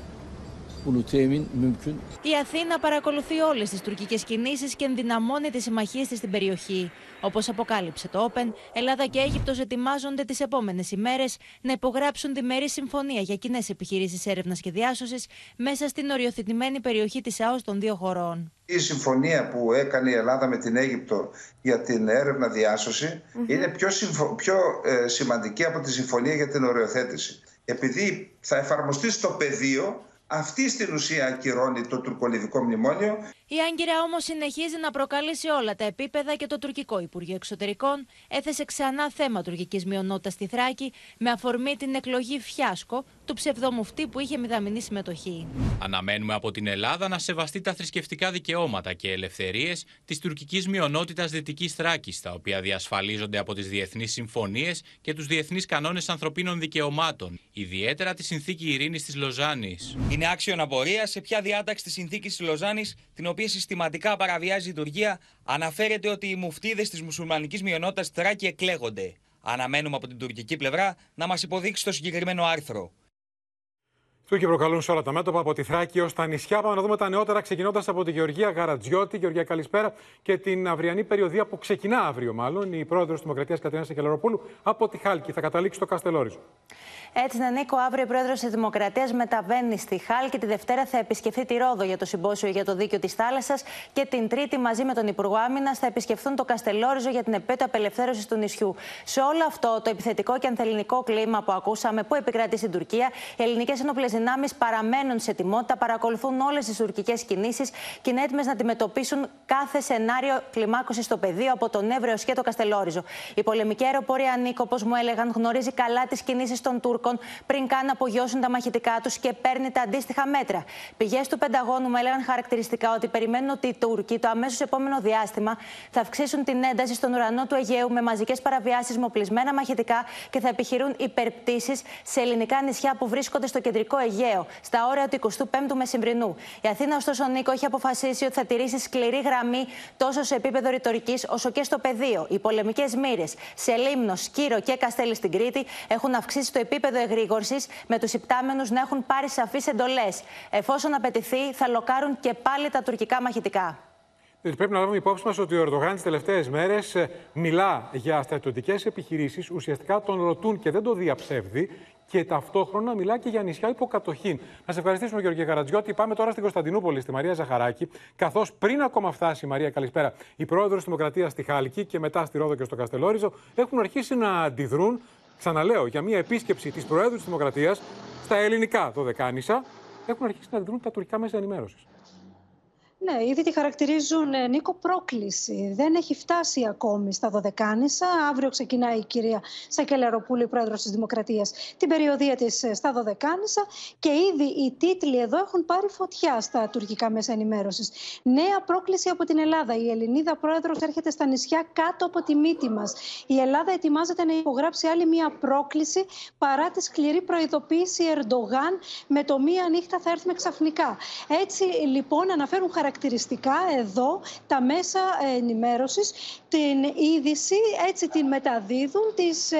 Η Αθήνα παρακολουθεί όλες τις τουρκικές κινήσεις και ενδυναμώνει τις συμμαχίες της στην περιοχή. Όπως αποκάλυψε το Open, Ελλάδα και Αίγυπτος ετοιμάζονται τις επόμενες ημέρες να υπογράψουν διμερή συμφωνία για κοινές επιχειρήσεις έρευνας και διάσωσης μέσα στην οριοθετημένη περιοχή της ΑΟΣ των δύο χωρών. Η συμφωνία που έκανε η Ελλάδα με την Αίγυπτο για την έρευνα διάσωση mm-hmm. είναι πιο, συμφω... πιο ε, σημαντική από τη συμφωνία για την οριοθέτηση. Επειδή θα εφαρμοστεί στο πεδίο. Αυτή στην ουσία ακυρώνει το τουρκολιβικό μνημόνιο. Η Άγκυρα όμως συνεχίζει να προκαλεί σε όλα τα επίπεδα και το τουρκικό Υπουργείο Εξωτερικών έθεσε ξανά θέμα τουρκικής μειονότητας στη Θράκη με αφορμή την εκλογή Φιάσκο του ψευδομουφτή που είχε μηδαμινή συμμετοχή. Αναμένουμε από την Ελλάδα να σεβαστεί τα θρησκευτικά δικαιώματα και ελευθερίες της τουρκικής μειονότητας Δυτικής Θράκης, τα οποία διασφαλίζονται από τις διεθνείς συμφωνίες και τους διεθνείς κανόνες ανθρωπίνων δικαιωμάτων, ιδιαίτερα τη συνθήκη ειρήνης της Λοζάνης. Είναι άξιον απορίας σε ποια διάταξη της συνθήκης της Λοζάνης, την οποία συστηματικά παραβιάζει η Τουρκία, αναφέρεται ότι οι μουφτίδες της μουσουλμανικής μειονότητας Θράκη εκλέγονται. Αναμένουμε από την τουρκική πλευρά να μας υποδείξει το συγκεκριμένο άρθρο. Τούρκοι προκαλούν σε όλα τα μέτωπα, από τη Θράκη ως τα νησιά. Πάμε να δούμε τα νεότερα, ξεκινώντας από τη Γεωργία Γαρατζιώτη. Γεωργία, καλησπέρα. Και την αυριανή περιοδία που ξεκινά αύριο, μάλλον, η πρόεδρος της Δημοκρατίας Κατερίνα Σακελαροπούλου από τη Χάλκη. Θα καταλήξει στο Καστελόριζο. Έτσι, ναι, Νίκο, αύριο η πρόεδρος της Δημοκρατίας μεταβαίνει στη Χάλκη. Τη Δευτέρα θα επισκεφθεί τη Ρόδο για το συμπόσιο για το δίκαιο της θάλασσας. Και την Τρίτη, μαζί με τον Υπουργό Άμυνας, θα επισκεφθούν το Καστελόριζο για την επέτειο απελευθέρωσης του νησιού. Σε όλο αυτό το επιθετικό και ανθελληνικό κλίμα που ακούσαμε, που επικρατεί στην Τουρκία, οι ελληνικές ενόπλες δυνάμεις παραμένουν σε ετοιμότητα, παρακολουθούν όλες τις τουρκικές κινήσεις και είναι έτοιμες να αντιμετωπίσουν κάθε σενάριο κλιμάκωσης στο πεδίο από τον Εύρο έως και το Καστελόριζο. Η πολεμική αεροπορία, Νίκο, όπως μου έλεγαν, γνωρίζει καλά τις κινήσεις των Τούρκων πριν καν απογειώσουν τα μαχητικά τους και παίρνει τα αντίστοιχα μέτρα. Πηγές του Πενταγώνου μου έλεγαν χαρακτηριστικά ότι περιμένουν ότι οι Τούρκοι το αμέσως επόμενο διάστημα θα αυξήσουν την ένταση στον ουρανό του Αιγαίου με μαζικές παραβιάσεις με οπλισμένα μαχητικά και θα επιχειρούν υπερπτήσεις σε ελληνικά νησιά που βρίσκονται στο κεντρικό Αιγαίο, στα όρια του εικοστού πέμπτου μεσημβρινού. Η Αθήνα, ωστόσο, Νίκο, έχει αποφασίσει ότι θα τηρήσει σκληρή γραμμή τόσο σε επίπεδο ρητορικής όσο και στο πεδίο. Οι πολεμικές μοίρες σε Λίμνο, Σκύρο και Καστέλη στην Κρήτη έχουν αυξήσει το επίπεδο εγρήγορσης, με τους υπτάμενους να έχουν πάρει σαφείς εντολές. Εφόσον απαιτηθεί, θα λοκάρουν και πάλι τα τουρκικά μαχητικά. Πρέπει να λάβουμε υπόψη μας ότι ο Ερντογάν τις τελευταίες μέρες μιλά για στρατιωτικές επιχειρήσεις, ουσιαστικά τον ρωτούν και δεν το διαψεύδει. και ταυτόχρονα μιλά και για νησιά υποκατοχή. Να σε ευχαριστήσουμε, Γεωργία Καρατζιώτη. Πάμε τώρα στην Κωνσταντινούπολη, στη Μαρία Ζαχαράκη. Καθώς πριν ακόμα φτάσει η Μαρία, καλησπέρα, η πρόεδρος της Δημοκρατίας στη Χάλκη και μετά στη Ρόδο και στο Καστελόριζο έχουν αρχίσει να αντιδρούν, ξαναλέω, για μια επίσκεψη της Προέδρου της Δημοκρατίας στα ελληνικά δωδεκάνησα, έχουν αρχίσει να αντιδρούν τα τουρκικά μέσα ενημέρωσης. Ναι, ήδη τη χαρακτηρίζουν, Νίκο, πρόκληση. Δεν έχει φτάσει ακόμη στα δωδεκάνησα. Αύριο ξεκινάει η κυρία Σακελαροπούλη, πρόεδρος της Δημοκρατίας, την περιοδία της στα δωδεκάνησα. Και ήδη οι τίτλοι εδώ έχουν πάρει φωτιά στα τουρκικά μέσα ενημέρωσης. Νέα πρόκληση από την Ελλάδα. Η Ελληνίδα πρόεδρος έρχεται στα νησιά κάτω από τη μύτη μας. Η Ελλάδα ετοιμάζεται να υπογράψει άλλη μία πρόκληση παρά τη σκληρή προειδοποίηση Ερντογάν με το μία νύχτα θα έρθουμε ξαφνικά. Έτσι λοιπόν αναφέρουν χαρακτηριστικά εδώ τα μέσα ενημέρωσης, την είδηση, έτσι την μεταδίδουν, της ε,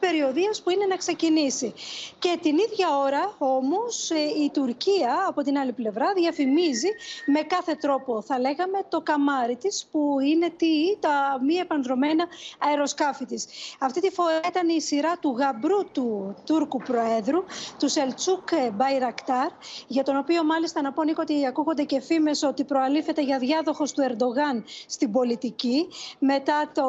περιοδίας που είναι να ξεκινήσει. Και την ίδια ώρα όμως ε, η Τουρκία από την άλλη πλευρά διαφημίζει με κάθε τρόπο, θα λέγαμε, το καμάρι της που είναι τι, τα μη επανδρομένα αεροσκάφη της. Αυτή τη φορά ήταν η σειρά του γαμπρού του Τούρκου Προέδρου, του Σελτσούκ Μπαϊρακτάρ, για τον οποίο μάλιστα να πω, Νίκο, ότι ακούγονται και φήμες ότι προαλήφεται για διάδοχος του Ερντογάν στην πολιτική μετά, το,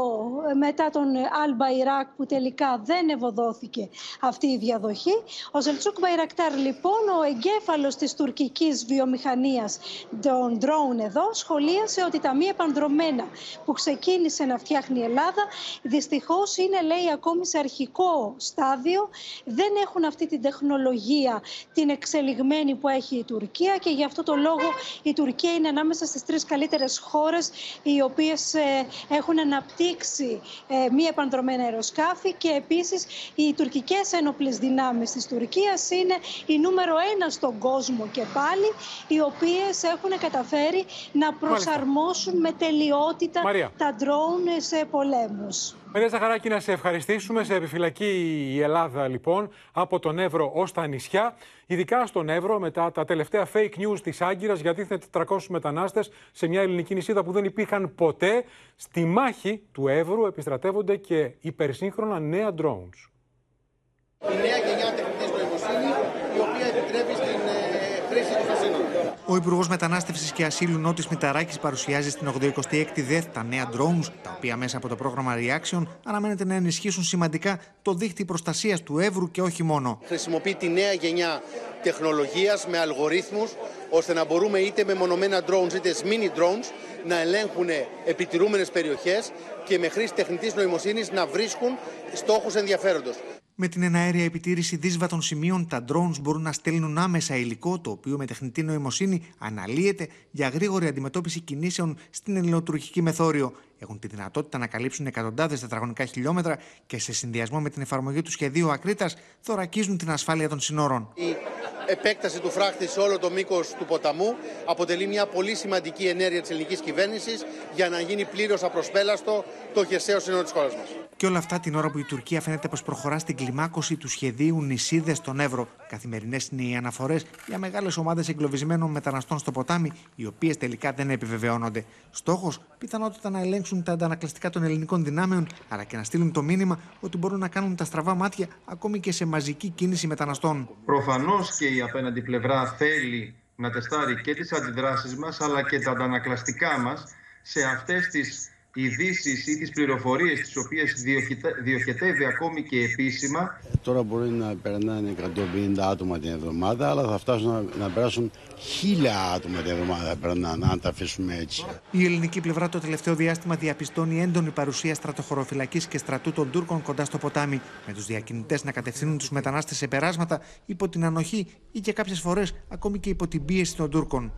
μετά τον Αλ Μπαϊράκ που τελικά δεν ευωδόθηκε αυτή η διαδοχή. Ο Σελτσούκ Μπαϊρακτάρ λοιπόν, ο εγκέφαλος της τουρκικής βιομηχανίας των ντρόουν εδώ, σχολίασε ότι τα μη επανδρομένα που ξεκίνησε να φτιάχνει η Ελλάδα δυστυχώς είναι, λέει, ακόμη σε αρχικό στάδιο, δεν έχουν αυτή την τεχνολογία την εξελιγμένη που έχει η Τουρκία και γι' αυτό το λόγο η Τουρκία είναι ανάμεσα στις τρεις καλύτερες χώρες οι οποίες ε, έχουν αναπτύξει ε, μη επανδρομένα αεροσκάφη και επίσης οι τουρκικές ένοπλες δυνάμεις της Τουρκίας είναι η νούμερο ένα στον κόσμο και πάλι, οι οποίες έχουν καταφέρει να προσαρμόσουν με τελειότητα Μαρία. τα ντρόουν σε πολέμους. Μαρία Ζαχαράκη, να σε ευχαριστήσουμε. Σε επιφυλακή η Ελλάδα λοιπόν από τον Εύρο ως τα νησιά, ειδικά στον Εύρο μετά τα τελευταία fake news της Άγκυρας γιατί ήθελε τετρακόσιους μετανάστες σε μια ελληνική νησίδα που δεν υπήρχαν ποτέ. Στη μάχη του Εύρου επιστρατεύονται και υπερσύγχρονα νέα drones. Η νέα γενιά τεχνητής νοημοσύνης, η οποία επιτρέπει στην χρήση του χασίνου. Ο Υπουργός Μετανάστευσης και Ασύλου Νότης Μηταράκης παρουσιάζει στην ογδοηκοστή έκτη ΔΕΘ τα νέα drones, τα οποία μέσα από το πρόγραμμα Reaction αναμένεται να ενισχύσουν σημαντικά το δίχτυ προστασίας του Εύρου και όχι μόνο. Χρησιμοποιεί τη νέα γενιά τεχνολογίας με αλγορίθμους, ώστε να μπορούμε είτε με μονομένα drones είτε mini drones να ελέγχουν επιτηρούμενες περιοχές και με χρήση τεχνητής νοημοσύνης να βρίσκουν στόχους ενδιαφέροντος. Με την εναέρια επιτήρηση δύσβατων σημείων, τα drones μπορούν να στέλνουν άμεσα υλικό, το οποίο με τεχνητή νοημοσύνη αναλύεται για γρήγορη αντιμετώπιση κινήσεων στην ελληνοτουρκική μεθόριο. Έχουν τη δυνατότητα να καλύψουν εκατοντάδες τετραγωνικά χιλιόμετρα και σε συνδυασμό με την εφαρμογή του σχεδίου Ακρίτας θωρακίζουν την ασφάλεια των συνόρων. Η επέκταση του φράχτη σε όλο το μήκος του ποταμού αποτελεί μια πολύ σημαντική ενέργεια της ελληνικής κυβέρνησης για να γίνει πλήρως απροσπέλαστο το χερσαίο σύνολο της χώρας μας. Και όλα αυτά την ώρα που η Τουρκία φαίνεται πως προχωρά στην κλιμάκωση του σχεδίου νησίδες στον Εύρο. Καθημερινές είναι οι αναφορές για μεγάλες ομάδες εγκλωβισμένων μεταναστών στο ποτάμι, οι οποίες τελικά δεν επιβεβαιώνονται. Στόχος, πιθανότητα να ελέγξουν τα αντανακλαστικά των ελληνικών δυνάμεων, αλλά και να στείλουν το μήνυμα ότι μπορούν να κάνουν τα στραβά μάτια ακόμη και σε μαζική κίνηση μεταναστών. Προφανώς και η απέναντι πλευρά θέλει να τεστάρει και τις αντιδράσεις μας, αλλά και τα αντανακλαστικά μας σε αυτές τις ειδήσεις ή τις πληροφορίες τις οποίες διοχετε, διοχετεύει ακόμη και επίσημα. Τώρα μπορεί να περνάνε εκατόν πενήντα άτομα την εβδομάδα, αλλά θα φτάσουν να, να περάσουν χίλια άτομα την εβδομάδα θα περνάνε, αν τα αφήσουμε έτσι. Η ελληνική πλευρά το τελευταίο διάστημα διαπιστώνει έντονη παρουσία στρατοχωροφυλακής και στρατού των Τούρκων κοντά στο ποτάμι, με τους διακινητές να κατευθύνουν τους μετανάστες σε περάσματα υπό την ανοχή ή και κάποιες φορές ακόμη και υπό την πίεση των Τούρκων.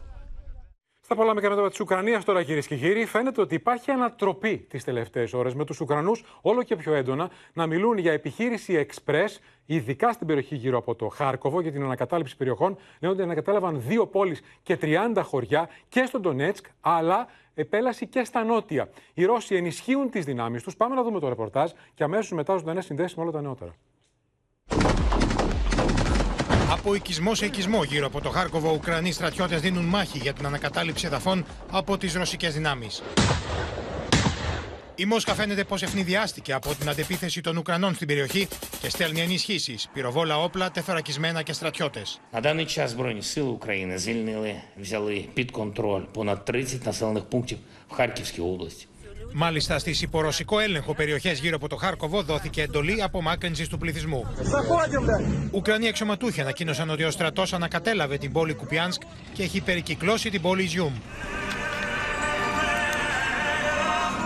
Στα πολλά μηχανότοπα της Ουκρανίας τώρα, κυρίες και κύριοι, φαίνεται ότι υπάρχει ανατροπή τις τελευταίες ώρες με τους Ουκρανούς όλο και πιο έντονα να μιλούν για επιχείρηση εξπρές, ειδικά στην περιοχή γύρω από το Χάρκοβο, για την ανακατάληψη περιοχών. Λένε ότι ανακατάλαβαν δύο πόλεις και τριάντα χωριά και στον Ντονέτσκ, αλλά επέλαση και στα νότια. Οι Ρώσοι ενισχύουν τις δυνάμεις τους. Πάμε να δούμε το ρεπορτάζ και αμέσως μετά ζωντανά συνδέσεις με όλα τα νεότερα. Από οικισμό σε οικισμό γύρω από το Χάρκοβο, Ουκρανοί στρατιώτες δίνουν μάχη για την ανακατάληψη εδαφών από τις ρωσικές δυνάμεις. Η Μόσχα φαίνεται πως ευνηδιάστηκε από την αντεπίθεση των Ουκρανών στην περιοχή και στέλνει ενισχύσεις, πυροβόλα όπλα, τεθωρακισμένα και στρατιώτες. Μάλιστα, στις υπορωσικό έλεγχο περιοχές γύρω από το Χάρκοβο δόθηκε εντολή απομάκρυνσης του πληθυσμού. Ουκρανοί αξιωματούχοι ανακοίνωσαν ότι ο στρατός ανακατέλαβε την πόλη Κουπιάνσκ και έχει περικυκλώσει την πόλη Ιζιούμ.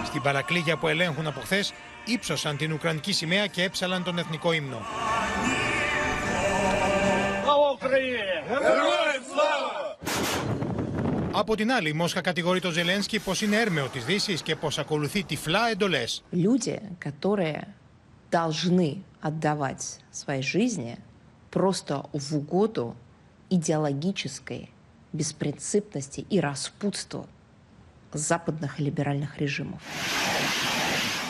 Στην παρακλίγια που ελέγχουν από χθες, ύψωσαν την ουκρανική σημαία και έψαλαν τον εθνικό ύμνο. Από την άλλη, η Μόσχα κατηγορεί τον Ζελένσκι πως είναι έρμεο της Δύσης και πως ακολουθεί τυφλά εντολές. Люди, которые должны отдавать своей жизни просто в угоду идеологической беспринципности и распутству западных либеральных режимов.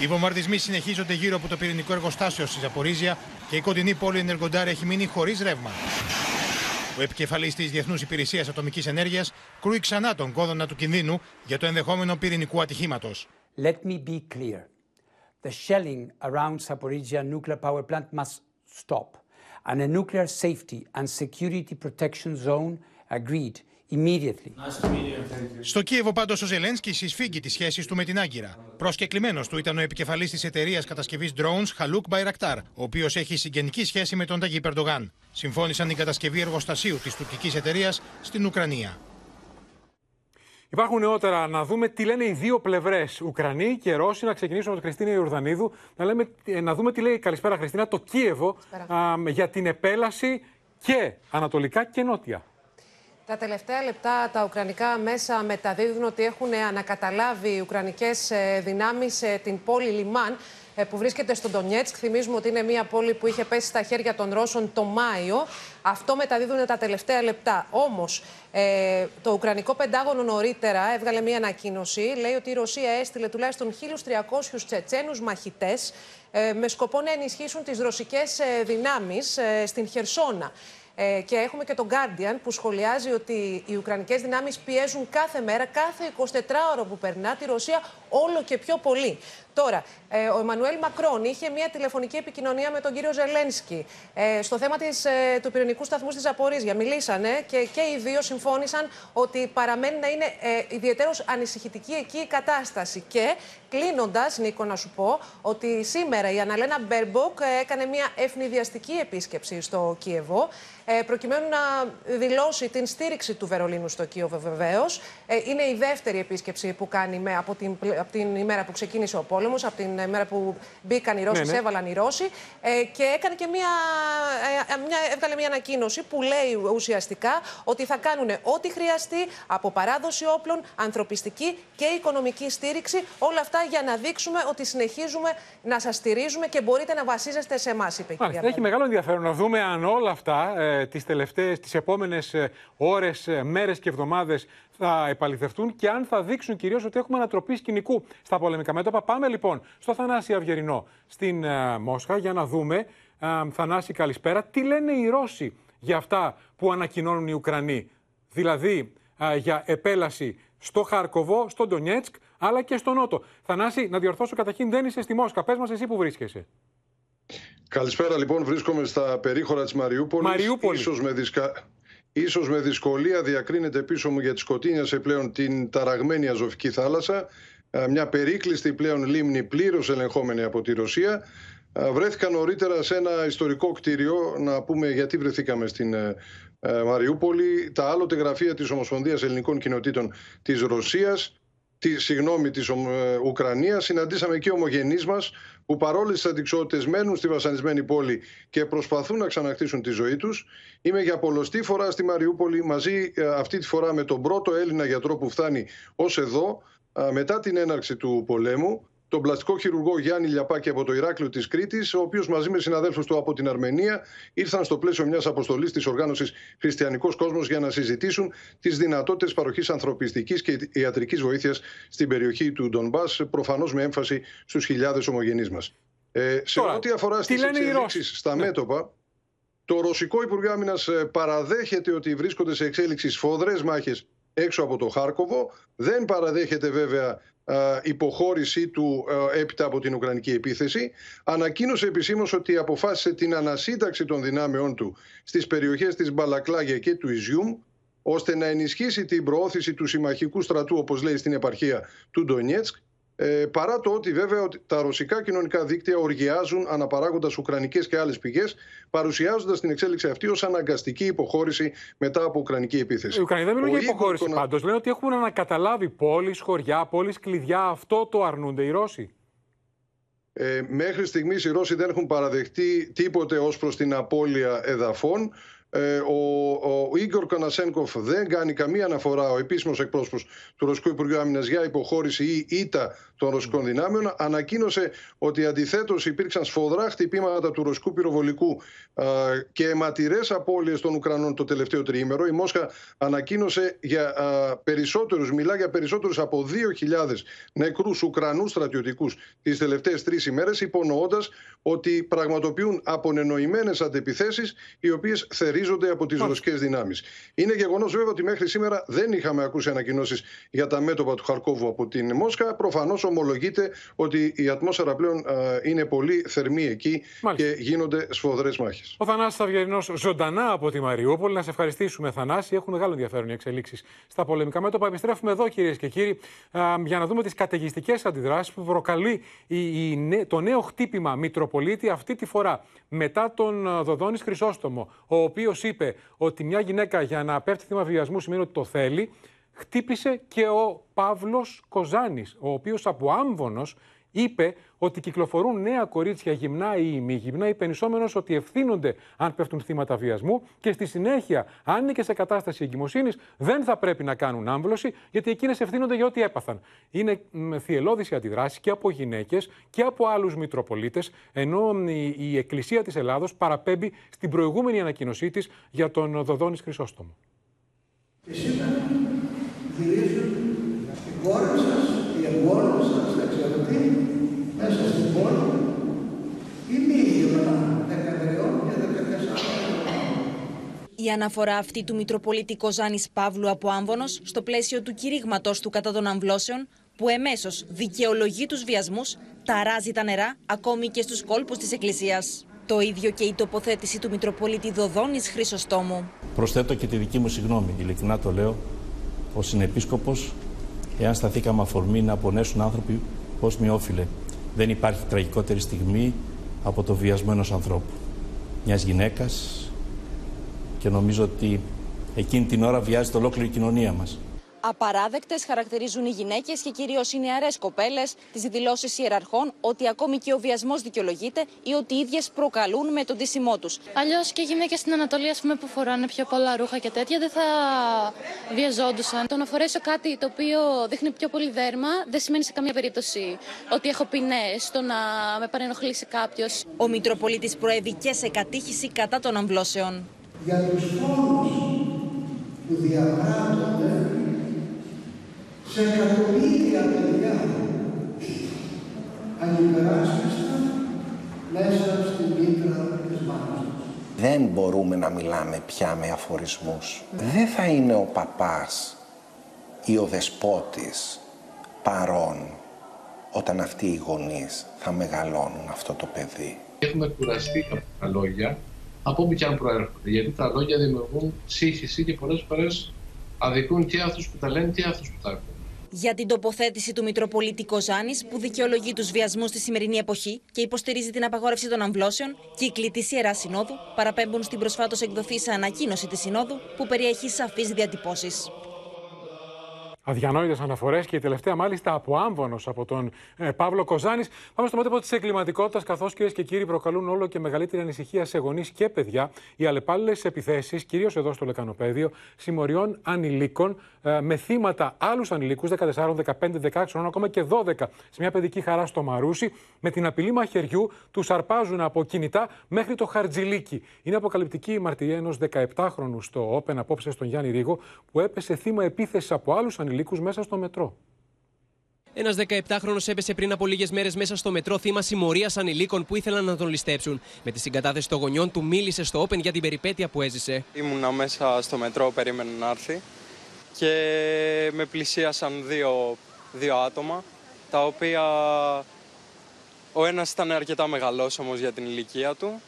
Οι βομβαρδισμοί συνεχίζονται γύρω από το πυρηνικό εργοστάσιο στη Ζαπορίζια και η κοντινή πόλη Ενεργοντάρ έχει μείνει χωρίς ρεύμα. Ο επικεφαλής της Διεθνούς Υπηρεσίας Ατομικής Ενέργειας κρούει ξανά τον κόδωνα του κινδύνου για το ενδεχόμενο πυρηνικού ατυχήματος. Let me be clear. The shelling around Zaporizhzhia nuclear power plant must stop, and a nuclear safety and security protection zone agreed. Στο Κίεβο, πάντως, ο Ζελένσκι συσφίγγει τις σχέσεις του με την Άγκυρα. Προσκεκλημένος του ήταν ο επικεφαλής της εταιρείας κατασκευής drones Χαλούκ Μπαϊρακτάρ, ο οποίος έχει συγγενική σχέση με τον Ταγίπ Ερντογάν. Συμφώνησαν την κατασκευή εργοστασίου της τουρκικής εταιρείας στην Ουκρανία. Υπάρχουν νεότερα να δούμε τι λένε οι δύο πλευρές, Ουκρανοί και Ρώσοι. Να ξεκινήσουμε με την Χριστίνα Ιορδανίδου, να, λέμε, να δούμε τι λέει, καλησπέρα Χριστίνα, το Κίεβο α, για την επέλαση και ανατολικά και νότια. Τα τελευταία λεπτά τα ουκρανικά μέσα μεταδίδουν ότι έχουν ανακαταλάβει οι ουκρανικές δυνάμεις την πόλη Λιμάν που βρίσκεται στον Ντονιέτσκ. Θυμίζουμε ότι είναι μια πόλη που είχε πέσει στα χέρια των Ρώσων το Μάιο. Αυτό μεταδίδουν τα τελευταία λεπτά. Όμως, ε, το Ουκρανικό Πεντάγωνο νωρίτερα έβγαλε μια ανακοίνωση. Λέει ότι η Ρωσία έστειλε τουλάχιστον χίλιους τριακόσιους Τσετσένους μαχητές ε, με σκοπό να ενισχύσουν τις ρωσικές δυνάμεις ε, στην Χερσόνα. Και έχουμε και τον Guardian που σχολιάζει ότι οι ουκρανικές δυνάμεις πιέζουν κάθε μέρα, κάθε εικοσιτετράωρο που περνά, τη Ρωσία όλο και πιο πολύ. Τώρα, ο Εμμανουέλ Μακρόν είχε μια τηλεφωνική επικοινωνία με τον κύριο Ζελένσκι στο θέμα της, του πυρηνικού σταθμού στη Ζαπορίζια. Μιλήσανε και, και οι δύο συμφώνησαν ότι παραμένει να είναι ε, ιδιαίτερως ανησυχητική εκεί η κατάσταση. Και κλείνοντας, Νίκο, να σου πω ότι σήμερα η Αναλένα Μπέρμποκ έκανε μια ευνηδιαστική επίσκεψη στο Κίεβο, προκειμένου να δηλώσει την στήριξη του Βερολίνου στο Κίεβο, βεβαίως. Είναι η δεύτερη επίσκεψη που κάνει με, από, την, από την ημέρα που ξεκίνησε ο πόλεμος, από την ημέρα που μπήκαν οι Ρώσοι, ναι, ναι. έβαλαν οι Ρώσοι. Και έκανε και μια, μια, έβγαλε μια ανακοίνωση που λέει ουσιαστικά ότι θα κάνουν ό,τι χρειαστεί από παράδοση όπλων, ανθρωπιστική και οικονομική στήριξη. Όλα αυτά για να δείξουμε ότι συνεχίζουμε να σας στηρίζουμε και μπορείτε να βασίζεστε σε εμάς, είπε η κυρία. Έχει μεγάλο ενδιαφέρον να δούμε αν όλα αυτά τις τελευταίες, τις επόμενες ώρες, μέρες και εβδομάδες θα επαληθευτούν και αν θα δείξουν κυρίως ότι έχουμε ανατροπή σκηνικού στα πολεμικά μέτωπα. Πάμε λοιπόν στο Θανάση Αυγερινό στην Μόσχα για να δούμε, Θανάση καλησπέρα, τι λένε οι Ρώσοι για αυτά που ανακοινώνουν οι Ουκρανοί, δηλαδή για επέλαση στο Χάρκοβο, στο Ντονιέτσκ αλλά και στο Νότο. Θανάση, να διορθώσω καταρχήν, δεν είσαι στη Μόσχα, πες μας εσύ που βρίσκεσαι. Καλησπέρα λοιπόν, βρίσκομαι στα περίχωρα της Μαριούπολης. Μαριούπολη. Ίσως με, δυσκα... Ίσως με δυσκολία διακρίνεται πίσω μου για τη σκοτίνιασε πλέον την ταραγμένη Αζωφική θάλασσα. Μια περίκλειστη πλέον λίμνη πλήρως ελεγχόμενη από τη Ρωσία. Βρέθηκα νωρίτερα σε ένα ιστορικό κτίριο, να πούμε γιατί βρεθήκαμε στην Μαριούπολη. Τα άλλοτε γραφεία της Ομοσπονδίας Ελληνικών Κοινοτήτων της Ρωσίας, τη, συγγνώμη, της Ουκρανίας. Συναντήσαμε εκεί ομογενείς μας που παρόλες τις αντιξότητες μένουν στη βασανισμένη πόλη και προσπαθούν να ξανακτήσουν τη ζωή τους. Είμαι για πολλοστή φορά στη Μαριούπολη, μαζί αυτή τη φορά με τον πρώτο Έλληνα γιατρό που φτάνει ως εδώ μετά την έναρξη του πολέμου, τον πλαστικό χειρουργό Γιάννη Λιαπάκη από το Ηράκλειο της Κρήτης, ο οποίος μαζί με συναδέλφους του από την Αρμενία ήρθαν στο πλαίσιο μιας αποστολής της οργάνωσης Χριστιανικός Κόσμος για να συζητήσουν τις δυνατότητες παροχής ανθρωπιστικής και ιατρικής βοήθειας στην περιοχή του Ντονμπάς, προφανώς με έμφαση στους χιλιάδες ομογενείς μας. Ε, σε ό,τι αφορά στις εξελίξεις στα μέτωπα, το Ρωσικό Υπουργείο Άμυνας παραδέχεται ότι βρίσκονται σε εξέλιξη σφοδρές μάχες έξω από το Χάρκοβο. Δεν παραδέχεται βέβαια υποχώρησή του έπειτα από την Ουκρανική επίθεση. Ανακοίνωσε επισήμως ότι αποφάσισε την ανασύνταξη των δυνάμεών του στις περιοχές της Μπαλακλάγια και του Ιζιούμ, ώστε να ενισχύσει την προώθηση του συμμαχικού στρατού, όπως λέει, στην επαρχία του Ντονιέτσκ, παρά το ότι βέβαια τα ρωσικά κοινωνικά δίκτυα οργιάζουν αναπαράγοντας ουκρανικές και άλλες πηγές, παρουσιάζοντας την εξέλιξη αυτή ως αναγκαστική υποχώρηση μετά από ουκρανική επίθεση. Οι Ουκρανοί δεν μιλούν για υποχώρηση το... πάντως. Λένε ότι έχουν ανακαταλάβει πόλεις, χωριά, πόλεις, κλειδιά. Αυτό το αρνούνται οι Ρώσοι. Ε, μέχρι στιγμής οι Ρώσοι δεν έχουν παραδεχτεί τίποτε ως προς την απώλεια εδαφών. Ο Ίγκορ Κανασένκοφ δεν κάνει καμία αναφορά, ο επίσημος εκπρόσωπος του Ρωσικού Υπουργείου Άμυνας, για υποχώρηση ή ήττα των ρωσικών δυνάμεων. Ανακοίνωσε ότι αντιθέτως υπήρξαν σφοδρά χτυπήματα του ρωσικού πυροβολικού και αιματηρές απώλειες των Ουκρανών το τελευταίο τριήμερο. Η Μόσχα ανακοίνωσε για περισσότερους, μιλά για περισσότερους από δύο χιλιάδες νεκρούς Ουκρανούς στρατιωτικούς τις τελευταίες τρεις ημέρες, υπονοώντας ότι πραγματοποιούν απονενοημένες αντεπιθέσεις οι οποίες από τις ρωσικές δυνάμεις. Είναι γεγονός βέβαια ότι μέχρι σήμερα δεν είχαμε ακούσει ανακοινώσεις για τα μέτωπα του Χαρκόβου από την Μόσχα. Προφανώς ομολογείται ότι η ατμόσφαιρα πλέον α, είναι πολύ θερμή εκεί. Μάλιστα. Και γίνονται σφοδρές μάχες. Ο Θανάσης Αυγερινός ζωντανά από τη Μαριούπολη. Να σε ευχαριστήσουμε, Θανάση. Έχουν μεγάλο ενδιαφέρον οι εξελίξεις στα πολεμικά μέτωπα. Επιστρέφουμε εδώ, κυρίες και κύριοι, α, για να δούμε τις καταιγιστικές αντιδράσεις που προκαλεί η, η, το νέο χτύπημα Μητροπολίτη, αυτή τη φορά μετά τον Δοδόνη Χρυσόστομο, ο οποίος. Ο οποίος είπε ότι μια γυναίκα για να πέφτει θύμα βιασμού σημαίνει ότι το θέλει, χτύπησε και ο Παύλος Κοζάνης, ο οποίος από Άμβονος είπε ότι κυκλοφορούν νέα κορίτσια γυμνά ή μη γυμνά, υπενισόμενος ότι ευθύνονται αν πέφτουν θύματα βιασμού και στη συνέχεια, αν είναι και σε κατάσταση εγκυμοσύνης, δεν θα πρέπει να κάνουν άμβλωση, γιατί εκείνες ευθύνονται για ό,τι έπαθαν. Είναι θυελλώδης η αντιδράση και από γυναίκες και από άλλους μητροπολίτες, ενώ η Εκκλησία της Ελλάδος παραπέμπει στην προηγούμενη ανακοίνωσή της για τον Δοδόνη Χρυσόστομο. Και σήμερα γυρίζουν οι κόρες σας, οι εγγόνες σας, εξαρτή, μέσα στην πόλη, ή μη γυμνά, δεκατρία και δεκατέσσερα. Η αναφορά αυτή του Μητροπολίτη Κοζάνης Παύλου από Άμβονος στο πλαίσιο του κηρύγματος του κατά των αμβλώσεων, που εμέσως δικαιολογεί τους βιασμούς, ταράζει τα νερά ακόμη και στους κόλπους της Εκκλησίας. Το ίδιο και η τοποθέτηση του Μητροπολίτη Δοδόνης Χρυσοστόμου. Προσθέτω και τη δική μου συγγνώμη, ειλικρινά το λέω, ο συνεπίσκοπος, εάν σταθήκαμε αφορμή να πονέσουν άνθρωποι ως μοιόφιλε. Δεν υπάρχει τραγικότερη στιγμή από το βιασμό ενός ανθρώπου, μιας γυναίκας, και νομίζω ότι εκείνη την ώρα βιάζεται ολόκληρη η κοινωνία μας. Απαράδεκτες χαρακτηρίζουν οι γυναίκες και κυρίως οι νεαρές κοπέλες τις δηλώσεις ιεραρχών ότι ακόμη και ο βιασμός δικαιολογείται ή ότι οι ίδιες προκαλούν με τον ντύσιμό τους. Αλλιώς και οι γυναίκες στην Ανατολή, ας πούμε, που φοράνε πιο πολλά ρούχα και τέτοια, δεν θα βιαζόντουσαν. Το να φορέσω κάτι το οποίο δείχνει πιο πολύ δέρμα δεν σημαίνει σε καμία περίπτωση ότι έχω ποινές, το να με παρενοχλήσει κάποιος. Ο Μητροπολίτης προέβη και σε κατήχηση κατά των αμβλώσεων. Για τους φόνους που διαπράττονται σε εκατομμύρια παιδιά ανυπεράσπιστα μέσα στην πίκρα της μάνας. Δεν μπορούμε να μιλάμε πια με αφορισμούς. Mm. Δεν θα είναι ο παπάς ή ο δεσπότης παρών όταν αυτοί οι γονείς θα μεγαλώνουν αυτό το παιδί. Έχουμε κουραστεί από τα λόγια, από όπου και αν προέρχονται, γιατί τα λόγια δημιουργούν σύγχυση και πολλές φορές αδικούν και αυτούς που τα λένε και αυτούς που τα ακούν. Για την τοποθέτηση του Μητροπολίτη Κοζάνης, που δικαιολογεί τους βιασμούς στη σημερινή εποχή και υποστηρίζει την απαγόρευση των αμβλώσεων, κύκλοι της Ιεράς Συνόδου παραπέμπουν στην προσφάτως εκδοθήσα ανακοίνωση της Συνόδου, που περιέχει σαφείς διατυπώσεις. Αδιανόητες αναφορές και η τελευταία μάλιστα από Άμβονος, από τον ε, Παύλο Κοζάνης. Πάμε στο μέτωπο της εγκληματικότητας, καθώς κυρίες και κύριοι προκαλούν όλο και μεγαλύτερη ανησυχία σε γονείς και παιδιά οι αλλεπάλληλες επιθέσεις, κυρίως εδώ στο Λεκανοπέδιο, συμμοριών ανηλίκων ε, με θύματα άλλους ανηλίκους δεκατεσσάρων, δεκαπέντε, δεκαέξι, ακόμα και δώδεκα, σε μια παιδική χαρά στο Μαρούσι, με την απειλή μαχαιριού τους αρπάζουν από κινητά μέχρι το χαρτζιλίκι. Είναι αποκαλυπτική η μαρτυρία ενός δεκαεπτάχρονου στο Open απόψε στον Γιάννη Ρίγο, που έπεσε θύμα επίθεσης από άλλους ανηλίκους μέσα στο μετρό. Ένας δεκαεπτάχρονος έπεσε πριν από λίγες μέρες μέσα στο μετρό θύμα συμμορίας ανηλίκων που ήθελαν να τον ληστέψουν. Με τη συγκατάθεση των γονιών του μίλησε στο Open για την περιπέτεια που έζησε. Ήμουνα μέσα στο μετρό, περίμενα να έρθει και με πλησίασαν δύο, δύο άτομα τα οποία ο ένας ήταν αρκετά μεγαλός όμως για την ηλικία του